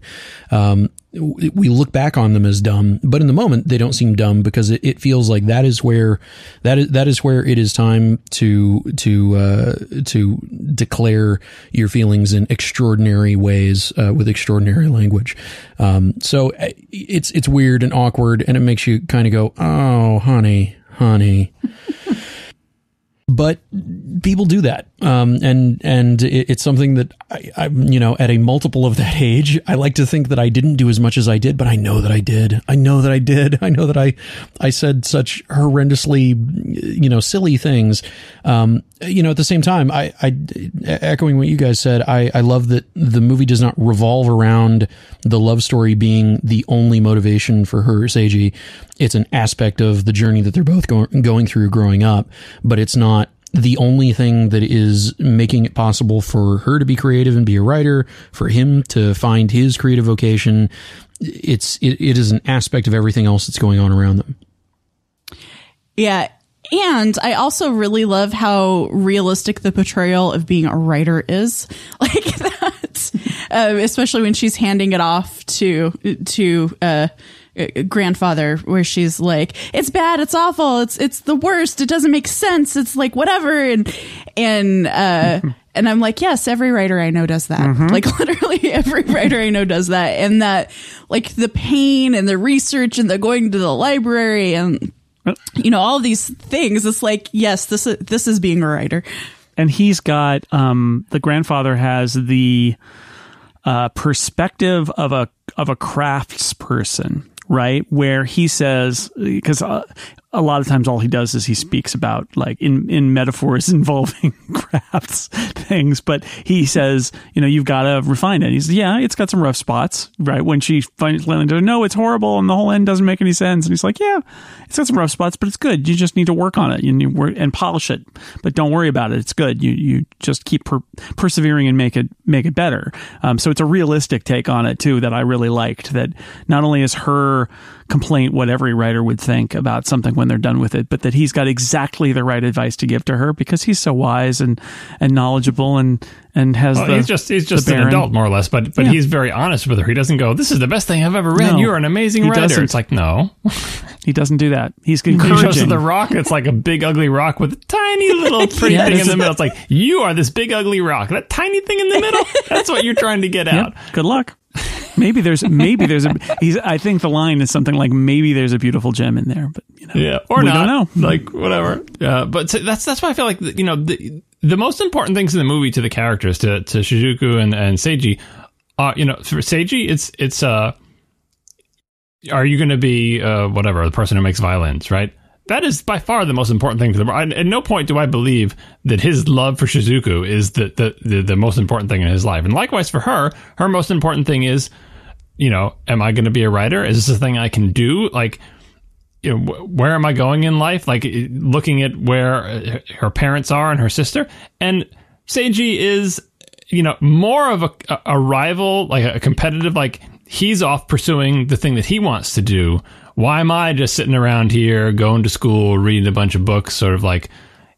Um, we look back on them as dumb, but in the moment they don't seem dumb because it, it feels like that is where that is that is where it is time to to uh, to declare your feelings in extraordinary ways uh, with extraordinary language. Um, so it's it's weird and awkward, and it makes you kind of go, "Oh, honey, honey." But people do that, um, and and it, it's something that I, I, you know, at a multiple of that age, I like to think that I didn't do as much as I did, but I know that I did. I know that I did. I know that I, I said such horrendously, you know, silly things. Um, you know, at the same time, I, I echoing what you guys said, I, I love that the movie does not revolve around the love story being the only motivation for her, Seiji. It's an aspect of the journey that they're both go- going through growing up, but it's not the only thing that is making it possible for her to be creative and be a writer, for him to find his creative vocation. It's, it, it is an aspect of everything else that's going on around them. Yeah. And I also really love how realistic the portrayal of being a writer is, like that, um, especially when she's handing it off to, to, uh, grandfather, where she's like, it's bad, it's awful, it's it's the worst, it doesn't make sense, it's like whatever, and and uh and I'm like, yes, every writer I know does that. Mm-hmm. Like, literally every writer I know does that. And that, like, the pain and the research and the going to the library and, you know, all these things, it's like, yes, this is this is being a writer. And he's got um the grandfather has the uh perspective of a of a craftsperson. Right, where he says, because uh, a lot of times all he does is he speaks about, like, in, in metaphors involving crafts things, but he says, you know, you've got to refine it. He's, yeah, it's got some rough spots, right? When she finally goes, no, it's horrible and the whole end doesn't make any sense. And he's like, yeah, it's got some rough spots, but it's good. You just need to work on it and, you work, and polish it, but don't worry about it. It's good. You, you just keep per- persevering and make it, make it better. Um, so it's a realistic take on it too, that I really liked, that not only is her complaint what every writer would think about something when they're done with it, but that he's got exactly the right advice to give to her because he's so wise and and knowledgeable and and has well, the he's just he's just an adult more or less, but but yeah. he's very honest with her. He doesn't go, this is the best thing I've ever read. No, you're an amazing writer. Doesn't. It's like, no, he doesn't do that. He's encouraging. He shows the rock. It's like a big ugly rock with a tiny little pretty yeah, thing in the middle. It's like, you are this big ugly rock. That tiny thing in the middle. That's what you're trying to get out. Yep. Good luck. Maybe there's, maybe there's a, he's, I think the line is something like, maybe there's a beautiful gem in there, but you know, yeah, or not, don't know. Like whatever. Uh, but so that's, that's why I feel like, you know, the, the most important things in the movie to the characters, to, to Shizuku and, and Seiji are, you know, for Seiji, it's, it's, uh, are you going to be, uh, whatever, the person who makes violins, right? That is by far the most important thing to them. At no point do I believe that his love for Shizuku is the, the, the, the most important thing in his life. And likewise for her, her most important thing is, you know, am I going to be a writer? Is this a thing I can do? Like, you know, wh- where am I going in life? Like looking at where her parents are and her sister. And Seiji is, you know, more of a, a rival, like a competitive, like he's off pursuing the thing that he wants to do. Why am I just sitting around here, going to school, reading a bunch of books, sort of like,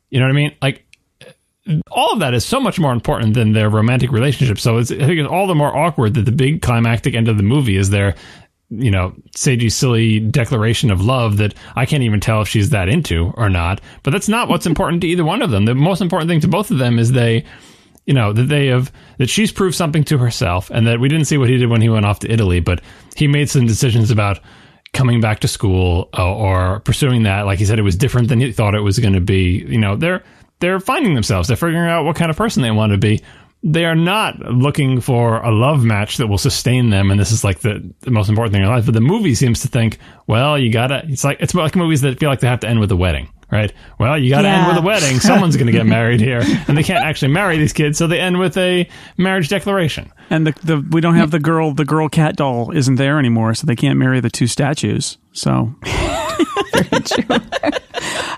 you know what I mean? Like, all of that is so much more important than their romantic relationship. So it's, I think it's all the more awkward that the big climactic end of the movie is their, you know, Seiji's silly declaration of love that I can't even tell if she's that into or not. But that's not what's important to either one of them. The most important thing to both of them is they... you know, that they have, that she's proved something to herself, and that we didn't see what he did when he went off to Italy, but he made some decisions about coming back to school uh, or pursuing that. Like he said, it was different than he thought it was going to be. You know, they're, they're finding themselves. They're figuring out what kind of person they want to be. They are not looking for a love match that will sustain them. And this is like the, the most important thing in life. But the movie seems to think, well, you gotta, it's like, it's like movies that feel like they have to end with a wedding. Right. Well, you got to yeah. end with a wedding. Someone's going to get married here, and they can't actually marry these kids, so they end with a marriage declaration. And the, the we don't have the girl. The girl cat doll isn't there anymore, so they can't marry the two statues. So, very true.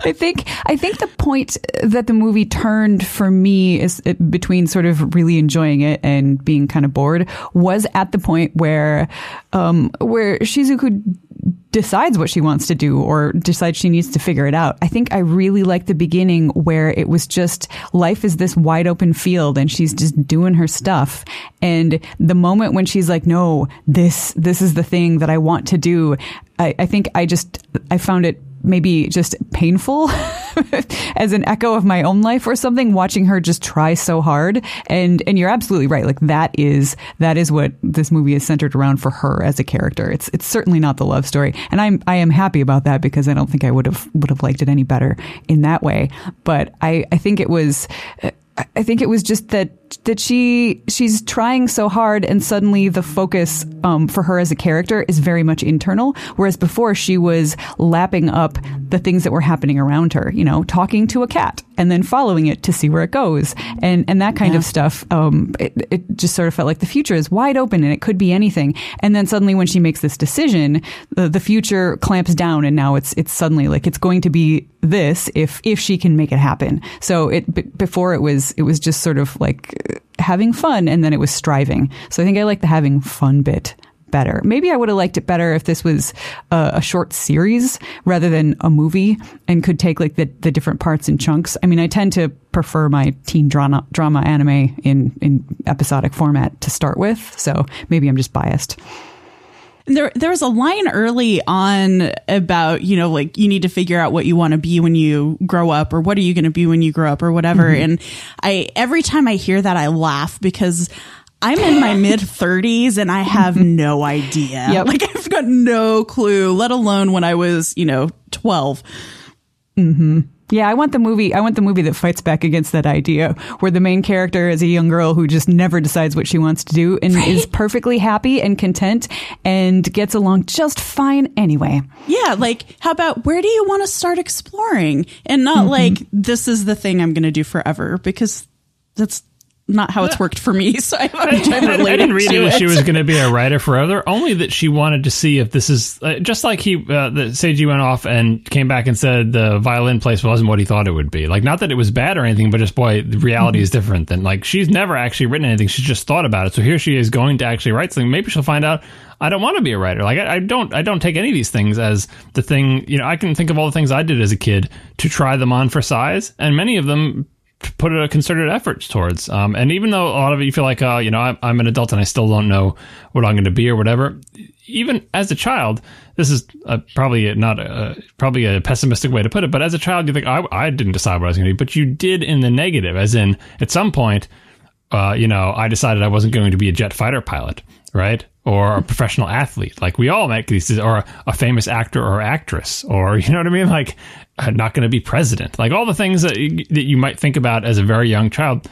I think I think the point that the movie turned for me is it, between sort of really enjoying it and being kind of bored was at the point where um, where Shizuku decides what she wants to do or decides she needs to figure it out. I think I really liked the beginning where it was just life is this wide open field and she's just doing her stuff. And the moment when she's like, no, this, this is the thing that I want to do. I, I think I just, I found it maybe just painful as an echo of my own life or something, watching her just try so hard. And, and you're absolutely right. Like that is, that is what this movie is centered around for her as a character. It's, it's certainly not the love story. And I'm, I am happy about that because I don't think I would have, would have liked it any better in that way. But I, I think it was, I think it was just that, that she, she's trying so hard and suddenly the focus, um, for her as a character is very much internal. Whereas before she was lapping up the things that were happening around her, you know, talking to a cat and then following it to see where it goes. And, and that kind yeah. of stuff, um, it, it just sort of felt like the future is wide open and it could be anything. And then suddenly when she makes this decision, the, the future clamps down and now it's, it's suddenly like it's going to be this if, if she can make it happen. So it, b- before it was, it was just sort of like having fun and then it was striving. So I think I like the having fun bit better. Maybe I would have liked it better if this was a, a short series rather than a movie and could take like the, the different parts in chunks. I mean, I tend to prefer my teen drama, drama anime in, in episodic format to start with. So maybe I'm just biased. There, there was a line early on about, you know, like you need to figure out what you want to be when you grow up, or what are you going to be when you grow up, or whatever. Mm-hmm. And I, every time I hear that, I laugh because I'm in my mid thirties and I have no idea. Yep. Like I've got no clue, let alone when I was, you know, twelve. Mm-hmm. Yeah, I want the movie. I want the movie that fights back against that idea, where the main character is a young girl who just never decides what she wants to do and right? is perfectly happy and content and gets along just fine anyway. Yeah, like how about where do you want to start exploring, and not mm-hmm. like this is the thing I'm going to do forever, because that's not how it's worked for me. So I, I, didn't, I didn't read it. She was going to be a writer forever. Only that she wanted to see if this is uh, just like he, uh, that Seiji went off and came back and said the violin place wasn't what he thought it would be. Like, not that it was bad or anything, but just boy, the reality mm-hmm. is different than like she's never actually written anything. She's just thought about it. So here she is going to actually write something. Maybe she'll find out I don't want to be a writer. Like I, I don't, I don't take any of these things as the thing. You know, I can think of all the things I did as a kid to try them on for size, and many of them put a concerted effort towards. Um, and even though a lot of it you feel like, uh, you know, I'm, I'm an adult and I still don't know what I'm going to be or whatever. Even as a child, this is a, probably a, not a, probably a pessimistic way to put it, but as a child, you think I, I didn't decide what I was going to do, but you did in the negative, as in at some point, uh, you know, I decided I wasn't going to be a jet fighter pilot, right? Or a professional athlete. Like we all make these, or a, a famous actor or actress, or, you know what I mean? Like, I'm not going to be president. Like all the things that you, that you might think about as a very young child,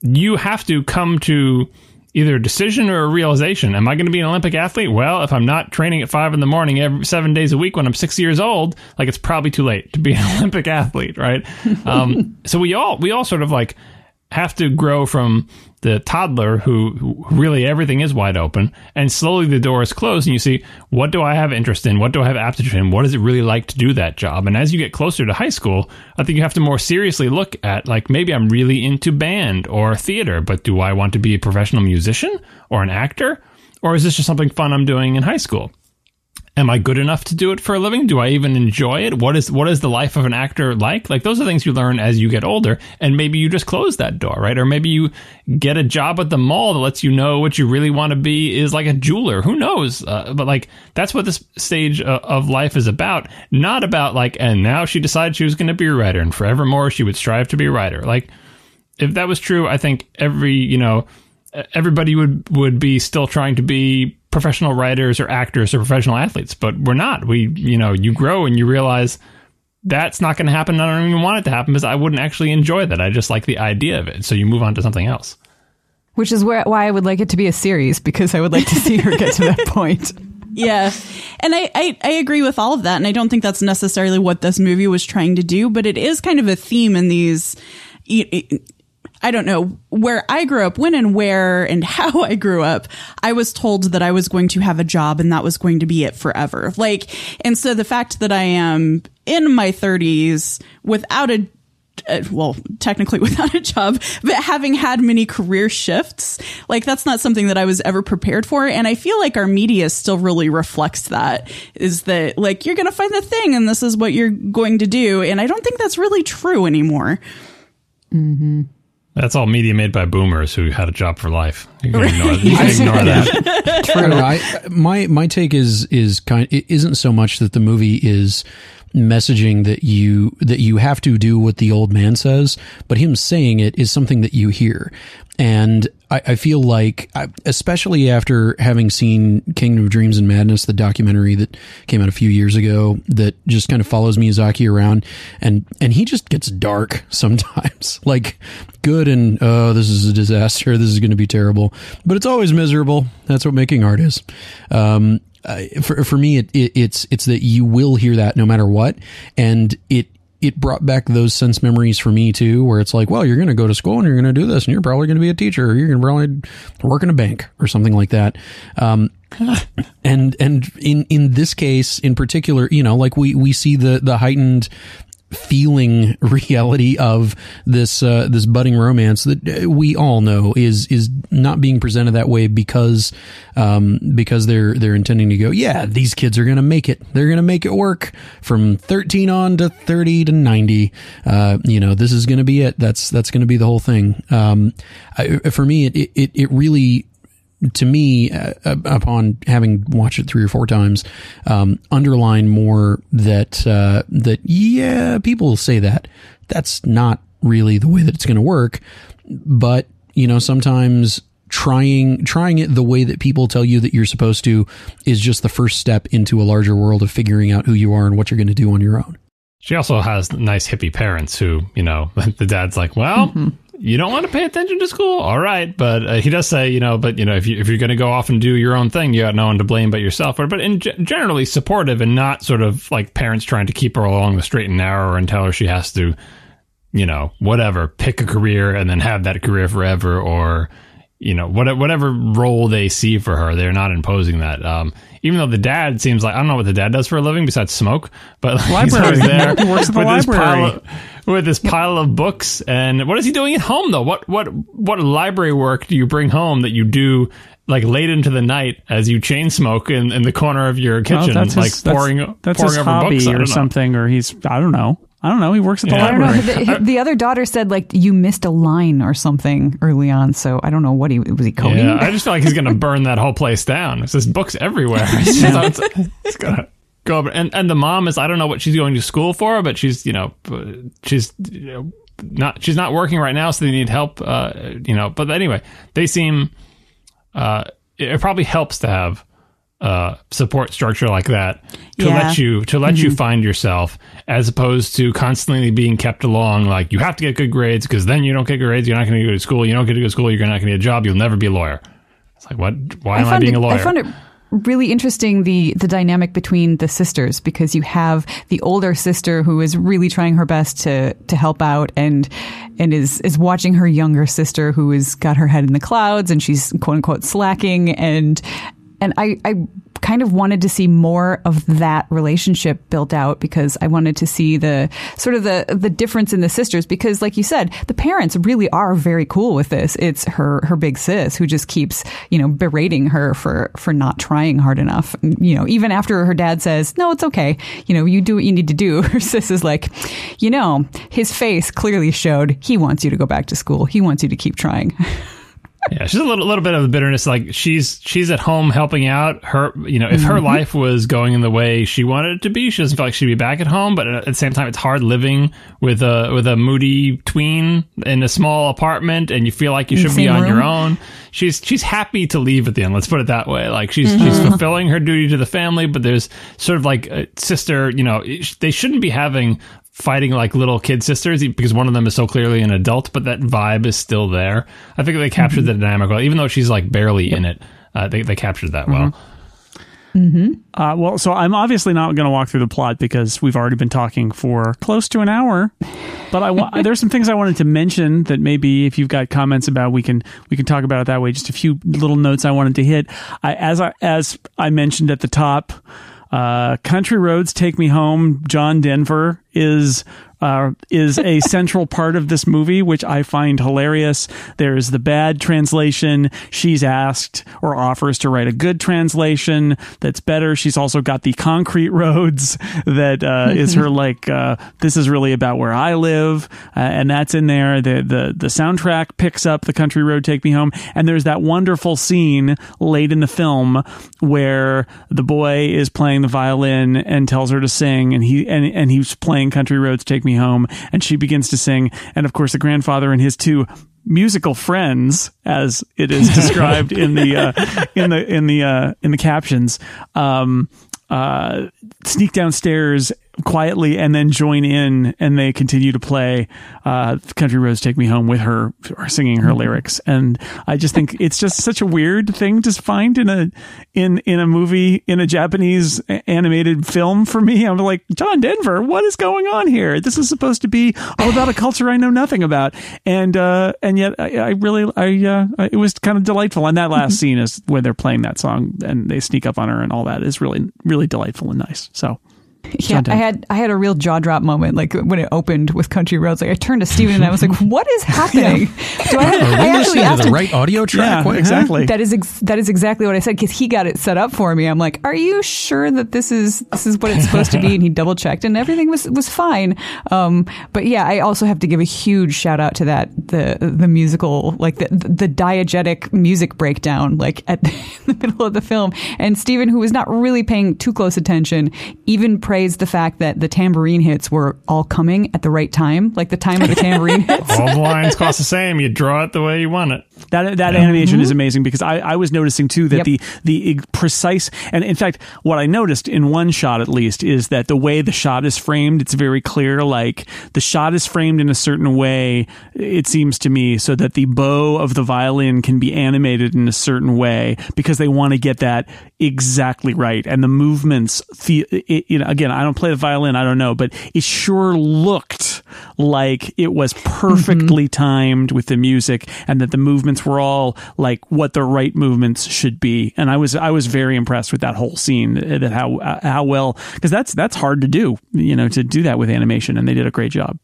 you have to come to either a decision or a realization. Am I going to be an Olympic athlete? Well, if I'm not training at five in the morning every seven days a week when I'm six years old, like it's probably too late to be an Olympic athlete, right? Um, so we all we all sort of like have to grow from the toddler who, who really everything is wide open, and slowly the door is closed and you see, what do I have interest in? What do I have aptitude in? What is it really like to do that job? And as you get closer to high school, I think you have to more seriously look at like, maybe I'm really into band or theater, but do I want to be a professional musician or an actor? Or is this just something fun I'm doing in high school? Am I good enough to do it for a living? Do I even enjoy it? What is what is the life of an actor like? Like those are things you learn as you get older, and maybe you just close that door, right? Or maybe you get a job at the mall that lets you know what you really want to be is like a jeweler. Who knows? Uh, but like that's what this stage uh, of life is about. Not about like, and now she decided she was going to be a writer, and forevermore she would strive to be a writer. Like if that was true, I think every you know everybody would would be still trying to be professional writers or actors or professional athletes, but we're not. We, you know, you grow and you realize that's not going to happen. I don't even want it to happen because I wouldn't actually enjoy that. I just like the idea of it. So you move on to something else. Which is where, why I would like it to be a series, because I would like to see her get to that point. Yeah. And I, I, I agree with all of that. And I don't think that's necessarily what this movie was trying to do, but it is kind of a theme in these, it, it, I don't know where I grew up, when and where and how I grew up. I was told that I was going to have a job and that was going to be it forever. Like, and so the fact that I am in my thirties without a, uh, well, technically without a job, but having had many career shifts, like that's not something that I was ever prepared for. And I feel like our media still really reflects that, is that like, you're going to find the thing and this is what you're going to do. And I don't think that's really true anymore. Mm-hmm. That's all media made by boomers who had a job for life. You can ignore, you can ignore that. True. I, my my take is is kind. It isn't so much that the movie is messaging that you that you have to do what the old man says, but him saying it is something that you hear. And I, I feel like, I, especially after having seen Kingdom of Dreams and Madness, the documentary that came out a few years ago that just kind of follows Miyazaki around, and, and he just gets dark sometimes, like good and, oh, this is a disaster, this is going to be terrible, but it's always miserable. That's what making art is. Um, uh, for, for me, it, it, it's, it's that you will hear that no matter what. And it, It brought back those sense memories for me too, where it's like, well, you're going to go to school and you're going to do this and you're probably going to be a teacher or you're going to probably work in a bank or something like that. Um, and, and in, in this case in particular, you know, like we, we see the, the heightened feeling reality of this, uh, this budding romance that we all know is, is not being presented that way because, um, because they're, they're intending to go, yeah, these kids are going to make it. They're going to make it work from thirteen on to thirty to ninety. Uh, you know, this is going to be it. That's, that's going to be the whole thing. Um, I, for me, it, it, it really, to me, uh, upon having watched it three or four times, um, underline more that, uh, that, yeah, people say that. That's not really the way that it's going to work. But, you know, sometimes trying, trying it the way that people tell you that you're supposed to is just the first step into a larger world of figuring out who you are and what you're going to do on your own. She also has nice hippie parents who, you know, the dad's like, well, mm-hmm. you don't want to pay attention to school. All right. But uh, he does say, you know, but, you know, if, you, if you're going to go off and do your own thing, you got no one to blame but yourself. Or, but in g- generally supportive and not sort of like parents trying to keep her along the straight and narrow and tell her she has to, you know, whatever, pick a career and then have that career forever, or, you know, what, whatever role they see for her, they're not imposing that. Um, even though the dad seems like, I don't know what the dad does for a living besides smoke, but like, he's always there he works at the with, library. This pile of, with this yep. pile of books. And what is he doing at home though? What, what, what library work do you bring home that you do like late into the night as you chain smoke in, in the corner of your kitchen, oh, that's like his, pouring, that's, that's pouring his over hobby books or know. something, or he's, I don't know. I don't know. He works at the yeah. library. I don't know. The, the other daughter said, like, you missed a line or something early on. So I don't know what he was he coding. Yeah, I just feel like he's going to burn that whole place down. It's just books everywhere. It's, yeah. it's, it's going to go over. And, and the mom is, I don't know what she's going to school for, but she's, you know, she's not she's not working right now. So they need help, uh, you know. But anyway, they seem uh, it probably helps to have Uh, support structure like that to yeah. let you to let mm-hmm. you find yourself, as opposed to constantly being kept along like you have to get good grades, because then you don't get good grades, you're not going to go to school, you don't get to go to school, you're not going to get a job, you'll never be a lawyer. It's like, what? Why I am I being it, a lawyer? I found it really interesting, the the dynamic between the sisters, because you have the older sister who is really trying her best to to help out and and is is watching her younger sister who has got her head in the clouds and she's quote unquote slacking. And And I, I kind of wanted to see more of that relationship built out, because I wanted to see the sort of the, the difference in the sisters, because like you said, the parents really are very cool with this. It's her, her big sis who just keeps, you know, berating her for, for not trying hard enough. You know, even after her dad says, no, it's okay, you know, you do what you need to do. Her sis is like, you know, his face clearly showed he wants you to go back to school. He wants you to keep trying. Yeah, she's a little little bit of a bitterness. Like she's she's at home helping out. Her, you know, if her mm-hmm. life was going in the way she wanted it to be, she doesn't feel like she'd be back at home. But at the same time, it's hard living with a with a moody tween in a small apartment, and you feel like you should be on room. your own. She's she's happy to leave at the end. Let's put it that way. Like she's mm-hmm. she's fulfilling her duty to the family, but there's sort of like a sister. You know, they shouldn't be having. Fighting like little kid sisters, because one of them is so clearly an adult, but that vibe is still there. I think they captured mm-hmm. the dynamic well, even though she's like barely yep. in it. Uh, they they captured that mm-hmm. well. Mm-hmm. Uh, well, so I'm obviously not going to walk through the plot because we've already been talking for close to an hour. But I wa- there's some things I wanted to mention that maybe if you've got comments about, we can we can talk about it that way. Just a few little notes I wanted to hit. I, as I, as I mentioned at the top. Uh, Country Roads Take Me Home, John Denver is uh, is a central part of this movie, which I find hilarious. There's the bad translation. She's asked or offers to write a good translation that's better. She's also got the concrete roads that uh, is her like, uh, this is really about where I live. Uh, and that's in there. The, the, the soundtrack picks up the Country Road Take Me Home. And there's that wonderful scene late in the film where the boy is playing the violin and tells her to sing, and he and, and he's playing Country Roads Take Me Home, and she begins to sing, and of course the grandfather and his two musical friends, as it is described in the uh, in the in the uh, in the captions, um, uh, sneak downstairs quietly and then join in, and they continue to play uh Country Roads Take Me Home with her singing her lyrics. And I just think it's just such a weird thing to find in a in in a movie, in a Japanese animated film. For me, I'm like, John Denver, what is going on here? This is supposed to be all about a culture I know nothing about, and uh and yet I, I really I uh I, it was kind of delightful. And that last scene is where they're playing that song and they sneak up on her and all that is really really delightful and nice. So yeah, I had I had a real jaw drop moment, like when it opened with Country Roads. Like I turned to Steven and I was like, "What is happening?" Yeah. Do I, have, I actually asked to the him, right audio track? Yeah, what, exactly. That is ex- that is exactly what I said, because he got it set up for me. I'm like, "Are you sure that this is this is what it's supposed to be?" And he double checked, and everything was was fine. Um, but yeah, I also have to give a huge shout out to that the the musical, like the the diegetic music breakdown, like at the middle of the film. And Steven, who was not really paying too close attention, even. Pre- praised the fact that the tambourine hits were all coming at the right time, like the time of the tambourine hits. All the lines cost the same. You draw it the way you want it. That that yeah. animation mm-hmm. is amazing, because I, I was noticing too that yep. the the precise, and in fact, what I noticed in one shot at least is that the way the shot is framed, it's very clear. Like the shot is framed in a certain way, it seems to me, so that the bow of the violin can be animated in a certain way, because they want to get that exactly right. And the movements, the, it, you know, again, I don't play the violin, I don't know, but it sure looked like it was perfectly mm-hmm. timed with the music, and that the movements were all like what the right movements should be. And I was I was very impressed with that whole scene, that how how well, because that's that's hard to do, you know, to do that with animation, and they did a great job.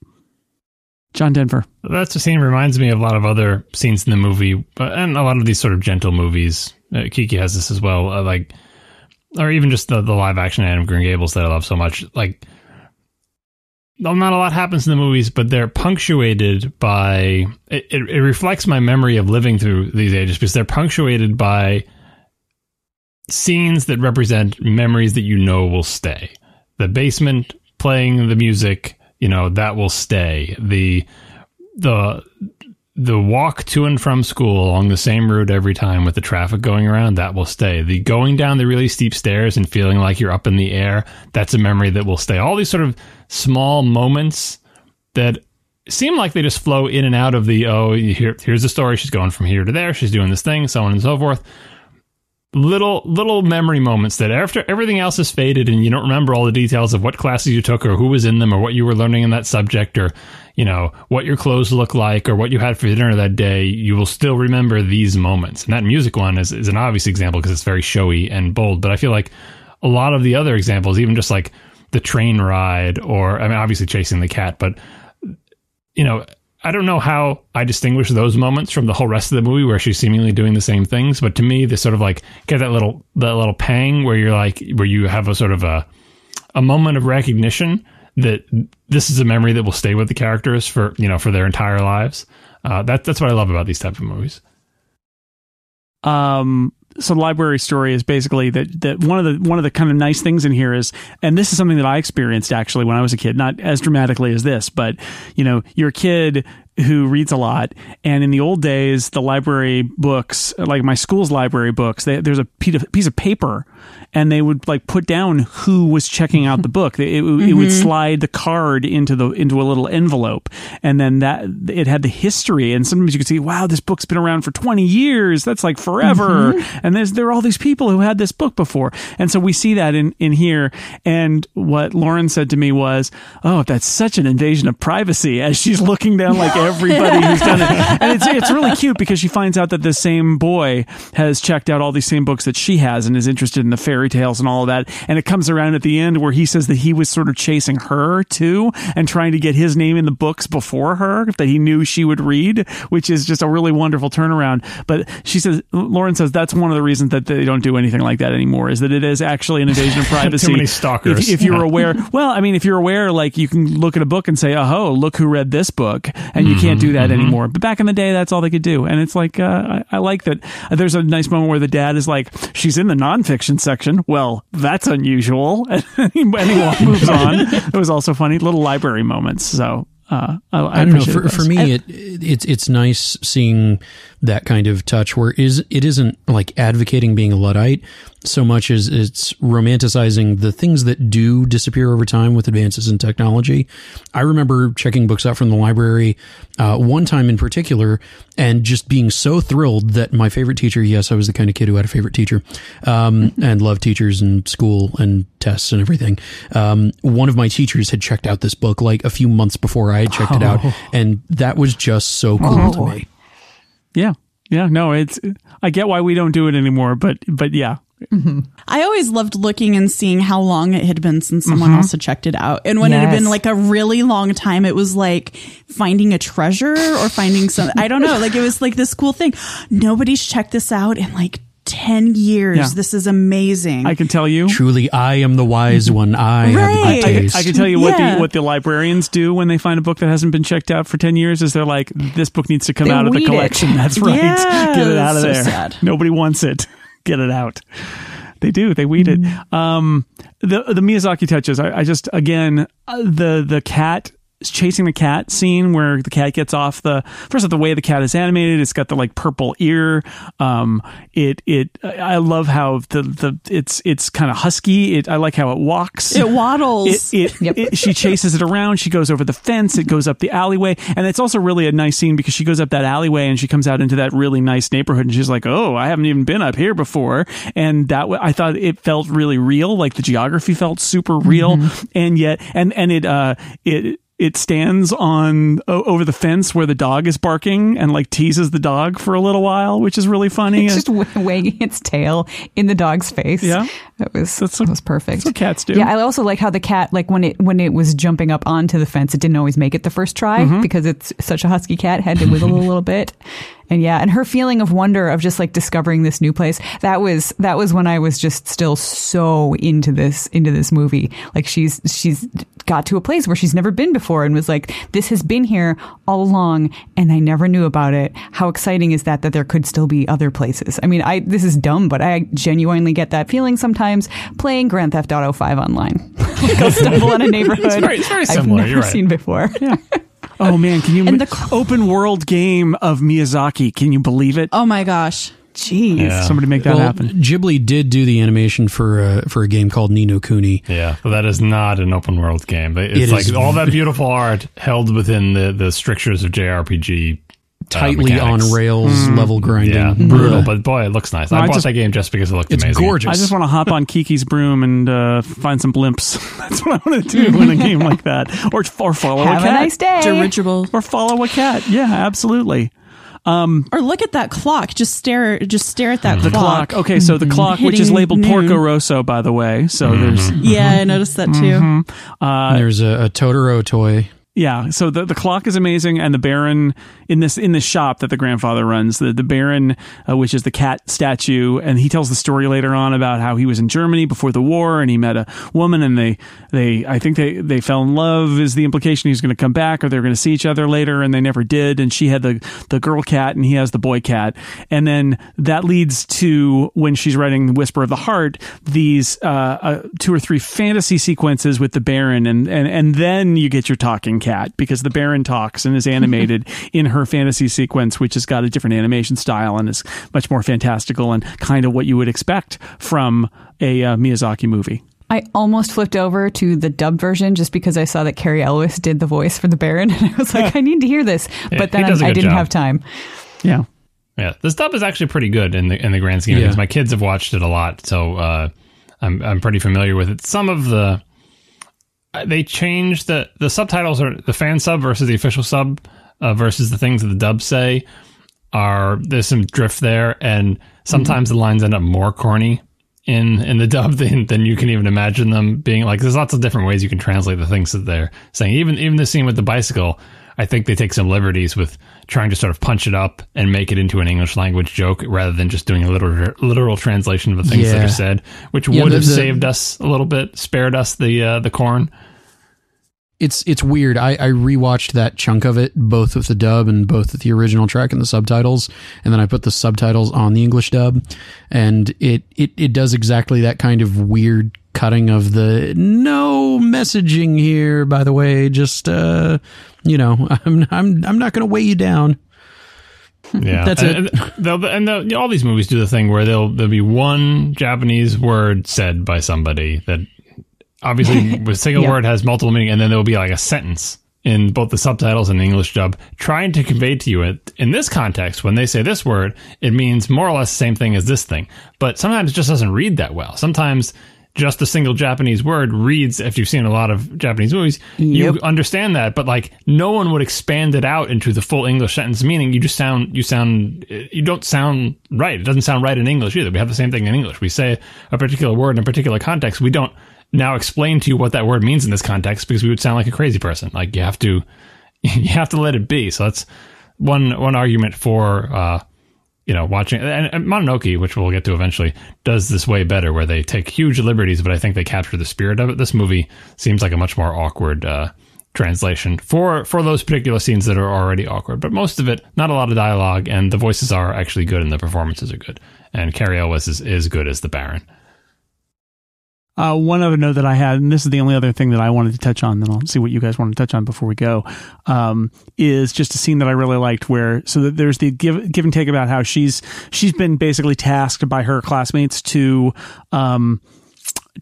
John Denver. That's a scene that reminds me of a lot of other scenes in the movie, and a lot of these sort of gentle movies. Uh, Kiki has this as well, uh, like, or even just the, the live action Anne of Green Gables that I love so much. Like, not a lot happens in the movies, but they're punctuated by, it, it, it reflects my memory of living through these ages, because they're punctuated by scenes that represent memories that you know will stay. The basement playing the music, you know, that will stay. The the the walk to and from school along the same route every time with the traffic going around, that will stay. The going down the really steep stairs and feeling like you're up in the air, that's a memory that will stay. All these sort of small moments that seem like they just flow in and out of the, oh, here, here's the story. She's going from here to there. She's doing this thing, so on and so forth. Little little memory moments that after everything else has faded and you don't remember all the details of what classes you took or who was in them or what you were learning in that subject or, you know, what your clothes look like or what you had for dinner that day, you will still remember these moments. And that music one is, is an obvious example because it's very showy and bold. But I feel like a lot of the other examples, even just like the train ride or, I mean, obviously chasing the cat, but, you know, I don't know how I distinguish those moments from the whole rest of the movie where she's seemingly doing the same things. But to me, they sort of like get that little that little pang where you're like, where you have a sort of a a moment of recognition that this is a memory that will stay with the characters for, you know, for their entire lives. Uh, that that's what I love about these type of movies. Um. So the library story is basically that, that one of the one of the kind of nice things in here is, and this is something that I experienced actually when I was a kid, not as dramatically as this, but, you know, you're a kid who reads a lot. And in the old days, the library books, like my school's library books, they, there's a piece of paper and they would like put down who was checking out the book. It, it, mm-hmm. it would slide the card into the into a little envelope. And then that it had the history. And sometimes you could see, wow, this book's been around for twenty years. That's like forever. Mm-hmm. And there's there are all these people who had this book before. And so we see that in, in here. And what Lauren said to me was, oh, that's such an invasion of privacy, as she's looking down like everybody who's done it. And it's it's really cute because she finds out that the same boy has checked out all these same books that she has and is interested in the fairy tales and all of that. And it comes around at the end where he says that he was sort of chasing her too and trying to get his name in the books before her that he knew she would read, which is just a really wonderful turnaround. But she says, Lauren says, that's one of the reasons that they don't do anything like that anymore, is that it is actually an invasion of privacy. Too many stalkers. If, if you're aware, well, I mean, if you're aware, like you can look at a book and say, oh, look who read this book, and you can't do that mm-hmm. anymore. But back in the day, that's all they could do. And it's like, uh, I, I like that. There's a nice moment where the dad is like, she's in the nonfiction section. Well, that's unusual. And he moves on. It was also funny. Little library moments. So uh, I, I, I don't know. For, for me, I, it, it's it's nice seeing that kind of touch where is it isn't like advocating being a Luddite so much as it's romanticizing the things that do disappear over time with advances in technology. I remember checking books out from the library uh, one time in particular and just being so thrilled that my favorite teacher, yes, I was the kind of kid who had a favorite teacher um, and loved teachers and school and tests and everything. Um, one of my teachers had checked out this book like a few months before I had checked oh. it out. And that was just so cool oh. to me. Yeah. Yeah. No, it's, I get why we don't do it anymore, but, but yeah. Mm-hmm. I always loved looking and seeing how long it had been since someone mm-hmm. else had checked it out. And when yes. it had been like a really long time, it was like finding a treasure or finding something. I don't know. Like it was like this cool thing. Nobody's checked this out in like ten years. Yeah. This is amazing. I can tell you. Truly, I am the wise one. I right. have good taste. I, I can tell you what, yeah. the, what the librarians do when they find a book that hasn't been checked out for ten years is they're like, this book needs to come they out of the collection. It. That's right. Yes. Get it out of so there. Sad. Nobody wants it. Get it out. They do. They weed it. Mm. Um, the the Miyazaki touches. I, I just again the the cat. Chasing the cat scene where the cat gets off the first of the way the cat is animated. It's got the like purple ear. Um, it it I love how the the it's it's kind of husky. It I like how it walks. It waddles. It, it, yep. it she chases it around. She goes over the fence. It goes up the alleyway, and it's also really a nice scene because she goes up that alleyway and she comes out into that really nice neighborhood, and she's like, "Oh, I haven't even been up here before." And that I thought it felt really real. Like the geography felt super real, mm-hmm. and yet and and it uh it. It stands on o- over the fence where the dog is barking and like teases the dog for a little while, which is really funny. It's just w- wagging its tail in the dog's face. Yeah, that was that's what, that was perfect. That's what cats do. Yeah, I also like how the cat, like when it when it was jumping up onto the fence, it didn't always make it the first try mm-hmm. because it's such a husky cat, had to wiggle a little bit. And yeah, and her feeling of wonder of just like discovering this new place, that was that was when I was just still so into this into this movie. Like she's she's got to a place where she's never been before and was like, this has been here all along and I never knew about it. How exciting is that that there could still be other places? I mean, I this is dumb, but I genuinely get that feeling sometimes playing Grand Theft Auto five online. Like I'll stumble in a neighborhood it's very, it's very similar. I've never right. seen before. Yeah. Oh man, can you and the cl- open world game of Miyazaki? Can you believe it? Oh my gosh. Jeez. Yeah. Somebody make that well, happen. Ghibli did do the animation for uh, for a game called Ni no Kuni. Yeah. Well, that is not an open world game. It's it like is... all that beautiful art held within the, the strictures of J R P G. Tightly uh, on rails, mm. level grinding. Yeah, brutal, yeah. But boy, it looks nice. No, I, I bought just, that game just because it looked it's amazing. It's gorgeous. I just want to hop on Kiki's broom and uh, find some blimps. That's what I want to do in a game like that. Or, or follow Have a cat. Have a nice day. Dirigible. Or follow a cat. Yeah, absolutely. Um, or look at that clock. Just stare. Just stare at that the clock. clock. Okay, so the clock, Hitting which is labeled noon. Porco Rosso, by the way. So mm-hmm. there's. Yeah, I noticed that too. Mm-hmm. Uh, there's a, a Totoro toy. Yeah, so the, the clock is amazing, and the Baron in this in this shop that the grandfather runs, the the Baron, uh, which is the cat statue, and he tells the story later on about how he was in Germany before the war, and he met a woman, and they they I think they, they fell in love is the implication. He's going to come back, or they're going to see each other later, and they never did. And she had the the girl cat, and he has the boy cat, and then that leads to when she's writing The Whisper of the Heart, these uh, uh, two or three fantasy sequences with the Baron, and and and then you get your talking cat. Cat, because the Baron talks and is animated in her fantasy sequence, which has got a different animation style and is much more fantastical and kind of what you would expect from a uh, Miyazaki movie. I almost flipped over to the dubbed version just because I saw that Cary Elwes did the voice for the Baron, and I was like, I need to hear this, but then I, I didn't job. have time. Yeah, yeah. This dub is actually pretty good in the in the grand scheme of yeah. things. My kids have watched it a lot, so uh, I'm I'm pretty familiar with it. Some of the They changed the, the subtitles are the fan sub versus the official sub uh, versus the things that the dubs say are there's some drift there. And sometimes mm-hmm. the lines end up more corny in, in the dub than, than you can even imagine them being. Like there's lots of different ways you can translate the things that they're saying. Even, even the scene with the bicycle, I think they take some liberties with trying to sort of punch it up and make it into an English language joke rather than just doing a literal, literal translation of the things yeah. that are said, which yeah, would have saved a, us a little bit, spared us the uh, the corn. It's it's weird. I, I rewatched that chunk of it, both with the dub and both with the original track and the subtitles, and then I put the subtitles on the English dub, and it it, it does exactly that kind of weird cutting of the no messaging here, by the way, just uh you know, I'm I'm I'm not going to weigh you down. Yeah, that's and, it. And, they'll, and they'll, you know, all these movies do the thing where they'll there'll be one Japanese word said by somebody that obviously a single yeah. word has multiple meaning, and then there will be like a sentence in both the subtitles and the English dub trying to convey to you it in this context when they say this word, it means more or less the same thing as this thing. But sometimes it just doesn't read that well. Sometimes just a single Japanese word reads, if you've seen a lot of Japanese movies, yep. you understand that, but like no one would expand it out into the full English sentence meaning. You just sound, you sound, you don't sound right. It doesn't sound right in English either. We have the same thing in English. We say a particular word in a particular context. We don't now explain to you what that word means in this context because we would sound like a crazy person. Like you have to, you have to let it be. So that's one, one argument for, uh, you know, watching and Mononoke, which we'll get to eventually, does this way better, where they take huge liberties, but I think they capture the spirit of it. This movie seems like a much more awkward uh, translation for for those particular scenes that are already awkward. But most of it, not a lot of dialogue, and the voices are actually good, and the performances are good, and Cary Elwes is, is good as the Baron. Uh, one other note that I had, and this is the only other thing that I wanted to touch on, then I'll see what you guys want to touch on before we go, um, is just a scene that I really liked where, so that there's the give, give and take about how she's, she's been basically tasked by her classmates to, um,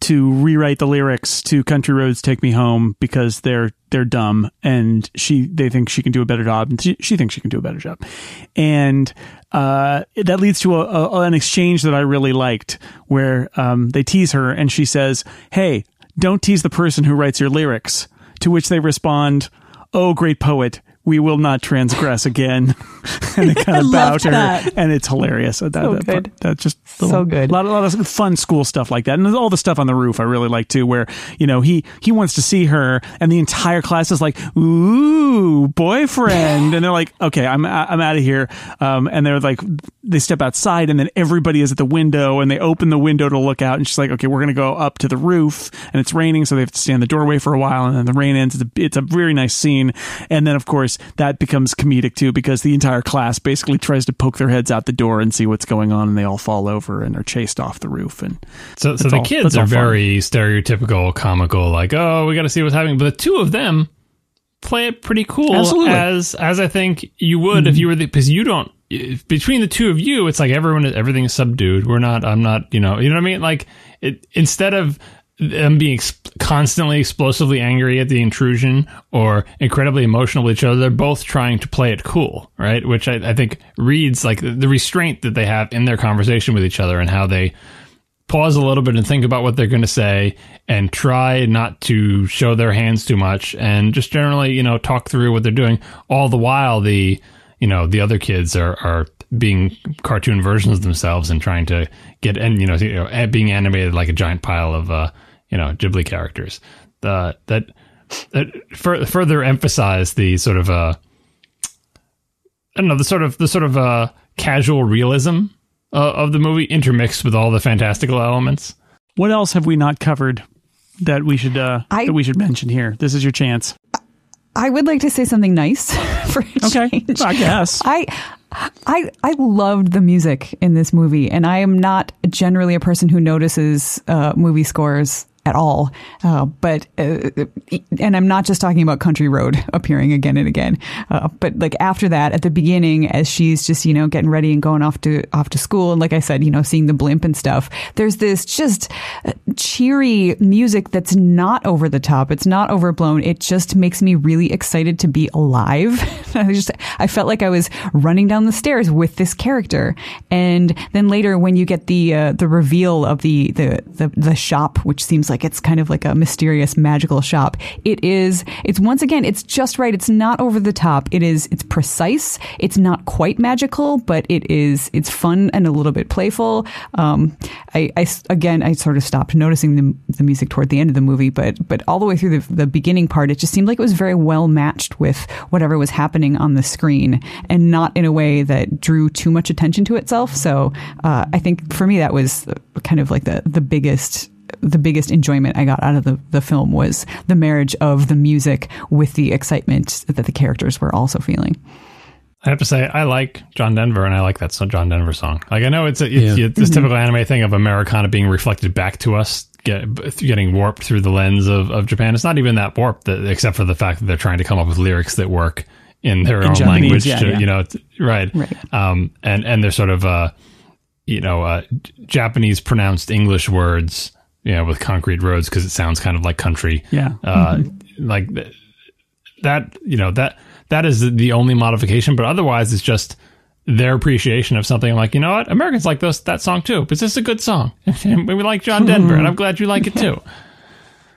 to rewrite the lyrics to Country Roads Take Me Home because they're they're dumb and she they think she can do a better job and she, she thinks she can do a better job. And uh, that leads to a, a, an exchange that I really liked where um, they tease her and she says, "Hey, don't tease the person who writes your lyrics," to which they respond, "Oh, great poet. We will not transgress again." And they kind of bow to her. And it's hilarious. That, so that, good. That, that just little, so good. A lot, a lot of fun school stuff like that. And all the stuff on the roof I really like too, where, you know, he, he wants to see her and the entire class is like, "Ooh, boyfriend." And they're like, "Okay, I'm, I'm out of here." Um, and they're like, they step outside and then everybody is at the window and they open the window to look out. And she's like, "Okay, we're going to go up to the roof," and it's raining. So they have to stand in the doorway for a while. And then the rain ends. It's a, it's a very nice scene. And then of course, that becomes comedic too because the entire class basically tries to poke their heads out the door and see what's going on, and they all fall over and are chased off the roof. And so, so the all, kids are very stereotypical, comical, like, "Oh, we got to see what's happening." But the two of them play it pretty cool, Absolutely. as as I think you would mm-hmm. if you were the because you don't between the two of you, it's like everyone everything is subdued. We're not. I'm not. You know. You know what I mean? Like it, instead of them being ex- constantly explosively angry at the intrusion or incredibly emotional with each other, they're both trying to play it cool, right? Which I, I think reads like the restraint that they have in their conversation with each other and how they pause a little bit and think about what they're going to say and try not to show their hands too much and just generally, you know, talk through what they're doing. All the while, the, you know, the other kids are, are being cartoon versions of themselves and trying to get, and, you know, being animated like a giant pile of, uh, you know, Ghibli characters uh, that that fur- further emphasize the sort of uh, I don't know the sort of the sort of uh, casual realism uh, of the movie intermixed with all the fantastical elements. What else have we not covered that we should uh, I, that we should mention here? This is your chance. I would like to say something nice for a okay, change. I guess I. I I loved the music in this movie, and I am not generally a person who notices uh, movie scores at all. Uh, but uh, and I'm not just talking about Country Road appearing again and again. Uh, but like after that, at the beginning, as she's just you know getting ready and going off to off to school, and like I said, you know seeing the blimp and stuff. There's this just cheery music that's not over the top. It's not overblown. It just makes me really excited to be alive. I just I felt like I was running down the stairs with this character. And then later, when you get the uh, the reveal of the the the, the shop, which seems like Like it's kind of like a mysterious, magical shop. It is. It's once again. It's just right. It's not over the top. It is. It's precise. It's not quite magical, but it is. It's fun and a little bit playful. Um, I, I again, I sort of stopped noticing the, the music toward the end of the movie, but but all the way through the, the beginning part, it just seemed like it was very well matched with whatever was happening on the screen, and not in a way that drew too much attention to itself. So uh, I think for me, that was kind of like the the biggest. The biggest enjoyment I got out of the, the film was the marriage of the music with the excitement that the characters were also feeling. I have to say, I like John Denver, and I like that John Denver song. Like, I know it's, a, it's yeah. this mm-hmm. typical anime thing of Americana being reflected back to us, get, getting warped through the lens of, of Japan. It's not even that warped, except for the fact that they're trying to come up with lyrics that work in their in own Japanese, language. Yeah, to, yeah. You know, right? Right. Um, and and they're sort of uh, you know, uh, Japanese pronounced English words. Yeah, with concrete roads because it sounds kind of like country. Yeah, uh, mm-hmm. like th- that. You know that that is the only modification, but otherwise it's just their appreciation of something. I'm like, you know what, Americans like this that song too. But this is a good song. And we like John Denver, and I'm glad you like it too.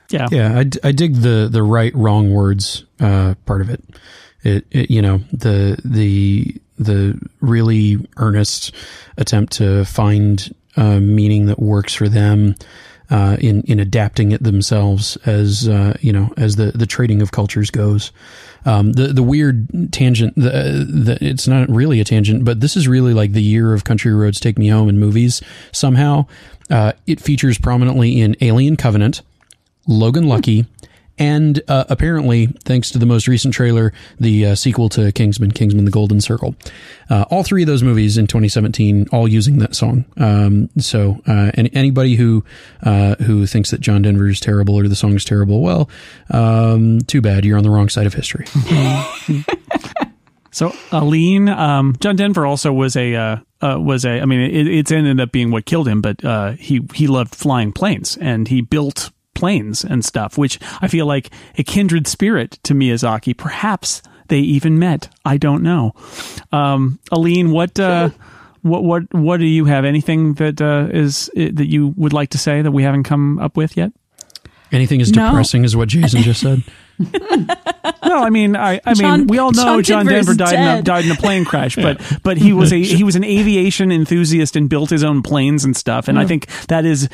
Yeah, yeah. I, d- I dig the the right wrong words uh, part of it. It, it you know the the the really earnest attempt to find uh, meaning that works for them. Uh, in, in adapting it themselves as, uh, you know, as the, the trading of cultures goes. Um, the, the weird tangent, the, the, it's not really a tangent, but this is really like the year of Country Roads Take Me Home in movies. Somehow, uh, it features prominently in Alien Covenant, Logan Lucky, And uh, apparently, thanks to the most recent trailer, the uh, sequel to Kingsman, Kingsman the Golden Circle. Uh, all three of those movies in twenty seventeen, all using that song. Um, so uh, and anybody who uh, who thinks that John Denver is terrible or the song's terrible, well, um, too bad. You're on the wrong side of history. So, Aline, um, John Denver also was a, uh, uh, was a, I mean, it, it's ended up being what killed him, but uh, he, he loved flying planes, and he built planes and stuff, which I feel like a kindred spirit to Miyazaki. Perhaps they even met. I don't know. Um, Aline, what, uh, what, what, what do you have? Anything that uh, is, that you would like to say that we haven't come up with yet? Anything is depressing no. is what Jason just said. No, I mean, I, I John, mean, we all know John, John Denver died in, a, died in a plane crash, yeah. but but he was a he was an aviation enthusiast and built his own planes and stuff. And yeah. I think that is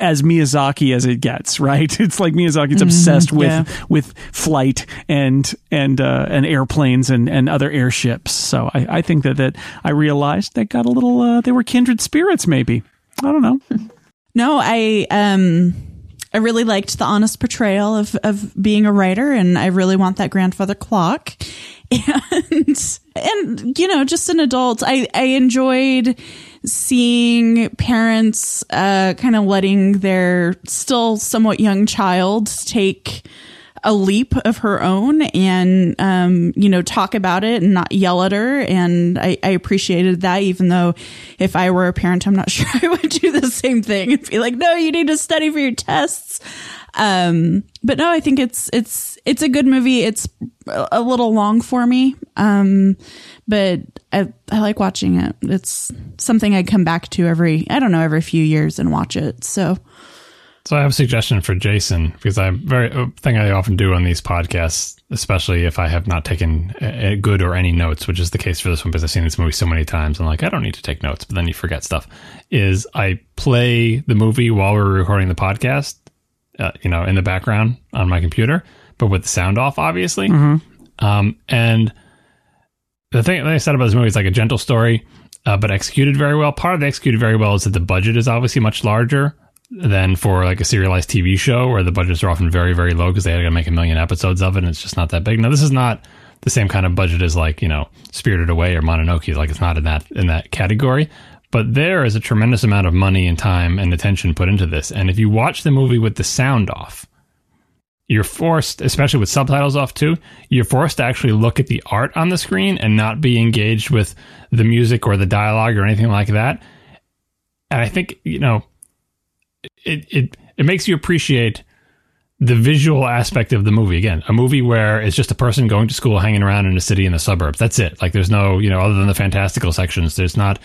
as Miyazaki as it gets, right? It's like Miyazaki's mm-hmm. obsessed with yeah. with flight and and uh, and airplanes and, and other airships. So I, I think that, that I realized they got a little uh, they were kindred spirits, maybe. I don't know. No, I um. I really liked the honest portrayal of, of being a writer, and I really want that grandfather clock. And, and, you know, just an adult. I, I enjoyed seeing parents uh, kind of letting their still somewhat young child take a leap of her own and, um, you know, talk about it and not yell at her. And I, I appreciated that, even though if I were a parent, I'm not sure I would do the same thing and be like, no, you need to study for your tests. Um, but no, I think it's, it's, it's a good movie. It's a little long for me. Um, but I, I like watching it. It's something I come back to every, I don't know, every few years and watch it. So. So I have a suggestion for Jason, because I'm very thing I often do on these podcasts, especially if I have not taken a, a good or any notes, which is the case for this one, because I've seen this movie so many times. I'm like, I don't need to take notes, but then you forget stuff. Is I play the movie while we're recording the podcast, uh, you know, in the background on my computer, but with the sound off, obviously. Mm-hmm. Um, and the thing that I said about this movie is like a gentle story, uh, but executed very well. Part of the executed very well is that the budget is obviously much larger than for like a serialized T V show, where the budgets are often very, very low because they had to make a million episodes of it, and it's just not that big. Now, this is not the same kind of budget as like, you know, Spirited Away or Mononoke. Like, it's not in that in that category. But there is a tremendous amount of money and time and attention put into this. And if you watch the movie with the sound off, you're forced, especially with subtitles off too, you're forced to actually look at the art on the screen and not be engaged with the music or the dialogue or anything like that. And I think, you know, It, it it makes you appreciate the visual aspect of the movie. Again, a movie where it's just a person going to school, hanging around in a city in the suburbs. That's it. Like, there's no, you know, other than the fantastical sections, there's not,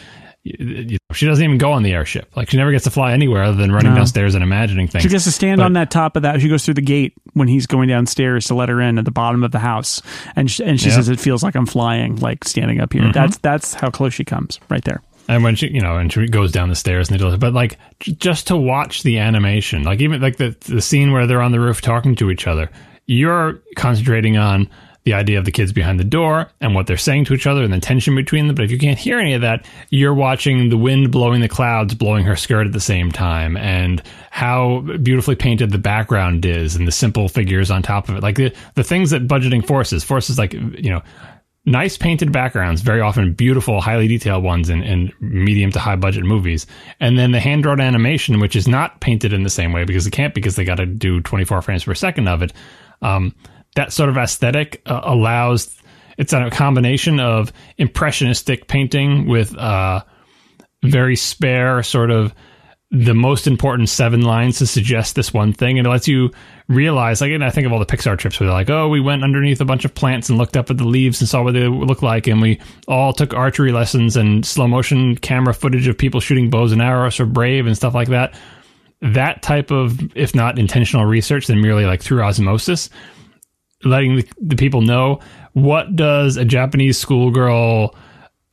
you know, she doesn't even go on the airship. Like, she never gets to fly anywhere other than running no. downstairs and imagining things. She gets to stand but, on that top of that. She goes through the gate when he's going downstairs to let her in at the bottom of the house. And she, and she yeah. says, it feels like I'm flying, like standing up here. Mm-hmm. That's, that's how close she comes right there. And when she, you know, and she goes down the stairs and they do it, but like j- just to watch the animation, like even like the the scene where they're on the roof talking to each other, you're concentrating on the idea of the kids behind the door and what they're saying to each other and the tension between them. But if you can't hear any of that, you're watching the wind blowing the clouds, blowing her skirt at the same time, and how beautifully painted the background is and the simple figures on top of it. Like the, the things that budgeting forces, forces like, you know, nice painted backgrounds, very often beautiful, highly detailed ones in, in medium to high budget movies. And then the hand-drawn animation, which is not painted in the same way because it can't, because they got to do twenty-four frames per second of it. Um, that sort of aesthetic uh, allows, it's a combination of impressionistic painting with uh, very spare sort of the most important seven lines to suggest this one thing. And it lets you realize, like, and I think of all the Pixar trips where they're like, oh, we went underneath a bunch of plants and looked up at the leaves and saw what they look like, and we all took archery lessons and slow motion camera footage of people shooting bows and arrows for Brave and stuff like that. That type of, if not intentional research, then merely like through osmosis, letting the, the people know, what does a Japanese schoolgirl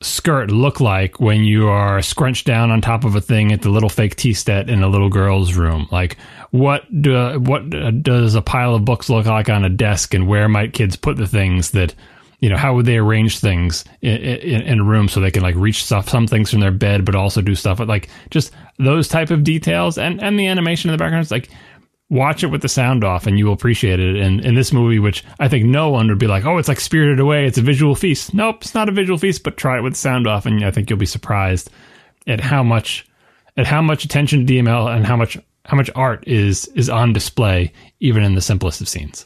skirt look like when you are scrunched down on top of a thing at the little fake tea set in a little girl's room? Like, what do, what does a pile of books look like on a desk, and where might kids put the things that, you know, how would they arrange things in, in, in a room so they can like reach stuff, some things from their bed, but also do stuff with like just those type of details and, and the animation in the background. It's like, watch it with the sound off and you will appreciate it. And in this movie, which I think no one would be like, oh, it's like Spirited Away, it's a visual feast. Nope, it's not a visual feast, but try it with the sound off and I think you'll be surprised at how much at how much attention to D M L and how much how much art is is on display even in the simplest of scenes.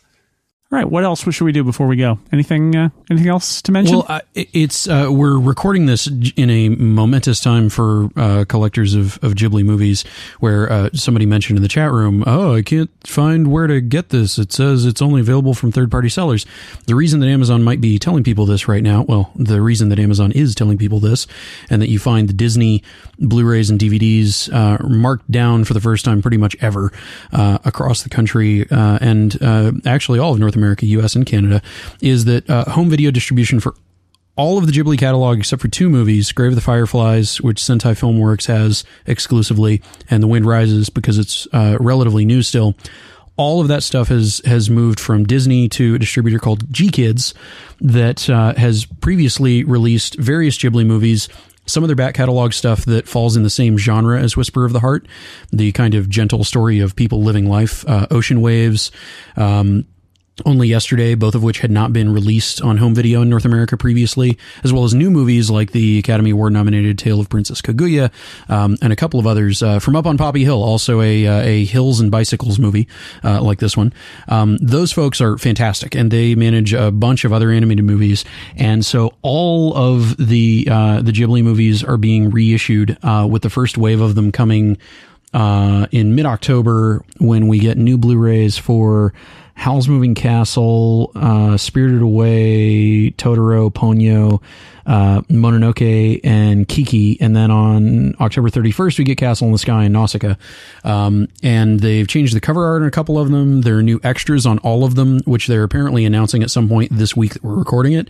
All right, what else should we do before we go? Anything uh, anything else to mention? Well, uh, it's uh, we're recording this in a momentous time for uh, collectors of, of Ghibli movies where uh, somebody mentioned in the chat room, oh, I can't find where to get this. It says it's only available from third-party sellers. The reason that Amazon might be telling people this right now, well, the reason that Amazon is telling people this, and that you find the Disney Blu-rays and D V Ds uh, marked down for the first time pretty much ever uh, across the country uh, and uh, actually all of North America. America, U S, and Canada, is that uh, home video distribution for all of the Ghibli catalog except for two movies, Grave of the Fireflies, which Sentai Filmworks has exclusively, and The Wind Rises, because it's uh, relatively new still. All of that stuff has, has moved from Disney to a distributor called G-Kids that uh, has previously released various Ghibli movies, some of their back catalog stuff that falls in the same genre as Whisper of the Heart, the kind of gentle story of people living life, uh, Ocean Waves, um, Only Yesterday, both of which had not been released on home video in North America previously, as well as new movies like the Academy Award-nominated Tale of Princess Kaguya um, and a couple of others uh, from Up on Poppy Hill, also a uh, a Hills and Bicycles movie uh, like this one. Um, those folks are fantastic, and they manage a bunch of other animated movies, and so all of the uh, the Ghibli movies are being reissued uh, with the first wave of them coming uh, in mid-October when we get new Blu-rays for Howl's Moving Castle, uh, Spirited Away, Totoro, Ponyo, uh, Mononoke, and Kiki. And then on October thirty-first, we get Castle in the Sky and Nausicaä. Um, and they've changed the cover art on a couple of them. There are new extras on all of them, which they're apparently announcing at some point this week that we're recording it.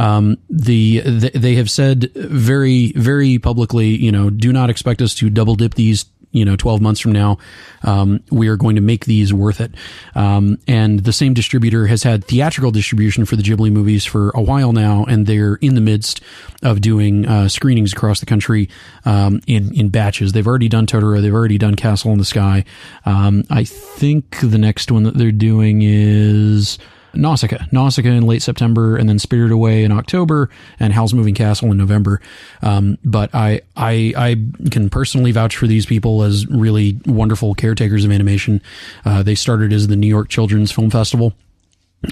Um, the, th- they have said very, very publicly, you know, do not expect us to double dip these you know, twelve months from now, um, we are going to make these worth it. Um, and the same distributor has had theatrical distribution for the Ghibli movies for a while now, and they're in the midst of doing uh, screenings across the country um, in, in batches. They've already done Totoro. They've already done Castle in the Sky. Um, I think the next one that they're doing is Nausicaä. Nausicaä in late September, and then Spirited Away in October, and Howl's Moving Castle in November. Um, but I, I, I can personally vouch for these people as really wonderful caretakers of animation. Uh, they started as the New York Children's Film Festival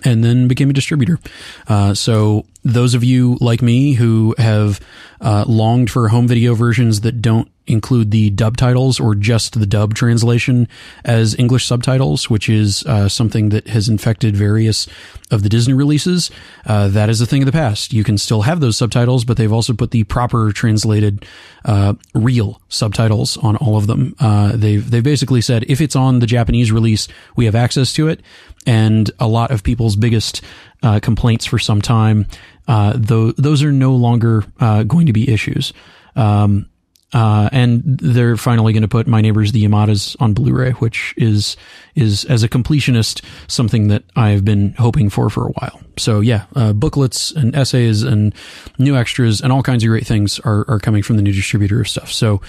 and then became a distributor. Uh, so those of you like me who have uh, longed for home video versions that don't include the dub titles or just the dub translation as English subtitles, which is uh, something that has infected various of the Disney releases. Uh, that is a thing of the past. You can still have those subtitles, but they've also put the proper translated uh, real subtitles on all of them. Uh, they've, they've basically said, if it's on the Japanese release, we have access to it. And a lot of people's biggest uh, complaints for some time, uh, though, those are no longer uh, going to be issues. Um, Uh, and they're finally going to put My Neighbors the Yamadas on Blu-ray, which is, is as a completionist, something that I've been hoping for for a while. So yeah, uh, booklets and essays and new extras and all kinds of great things are, are coming from the new distributor of stuff. So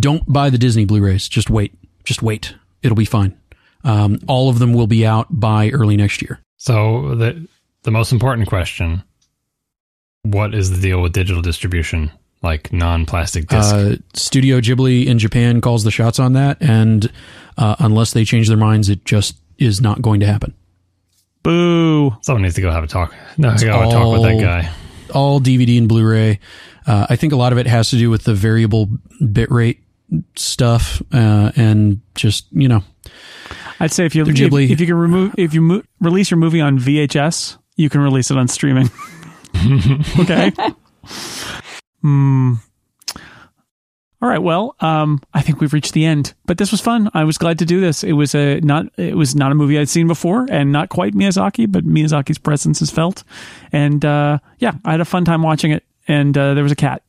don't buy the Disney Blu-rays. Just wait. Just wait. It'll be fine. Um, all of them will be out by early next year. So the, the most important question, what is the deal with digital distribution? Like non-plastic disc. Uh, Studio Ghibli in Japan calls the shots on that, and uh, unless they change their minds, it just is not going to happen. Boo! Someone needs to go have a talk. No, I gotta all, talk with that guy. All D V D and Blu-ray. Uh, I think a lot of it has to do with the variable bitrate stuff, uh, and just you know, I'd say if you if, if you can remove if you mo- release your movie on V H S, you can release it on streaming. Okay. Hmm. All right. Well, um, I think we've reached the end, but this was fun. I was glad to do this. It was a not, it was not a movie I'd seen before and not quite Miyazaki, but Miyazaki's presence is felt. And, uh, yeah, I had a fun time watching it. And, uh, there was a cat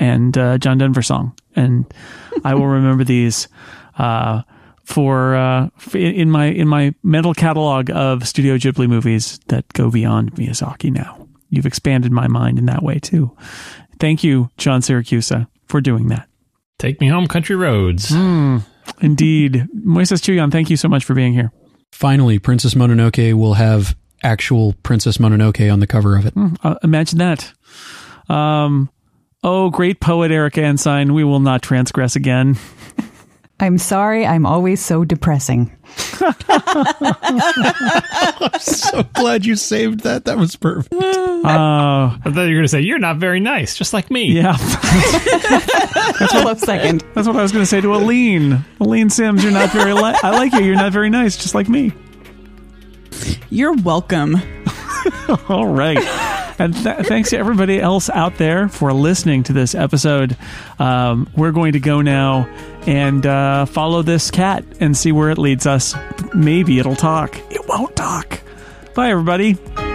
and, uh, John Denver song. And I will remember these, uh, for, uh, in my, in my mental catalog of Studio Ghibli movies that go beyond Miyazaki now. You've expanded my mind in that way too. Thank you, John Siracusa, for doing that. Take me home, country roads. Mm. Indeed. Moisés Chiuyán, thank you so much for being here. Finally, Princess Mononoke will have actual Princess Mononoke on the cover of it. Mm, uh, imagine that. Um, oh, great poet Eric Ensign, we will not transgress again. I'm sorry, I'm always so depressing. I'm so glad you saved that. That was perfect. Uh, I thought you were going to say, you're not very nice, just like me. Yeah. That's what, up second. That's what I was going to say to Aline. Aline Sims, you're not very... Li- I like you, you're not very nice, just like me. You're welcome. All right. And th- thanks to everybody else out there for listening to this episode. Um, we're going to go now and uh, follow this cat and see where it leads us. Maybe it'll talk. It won't talk. Bye, everybody.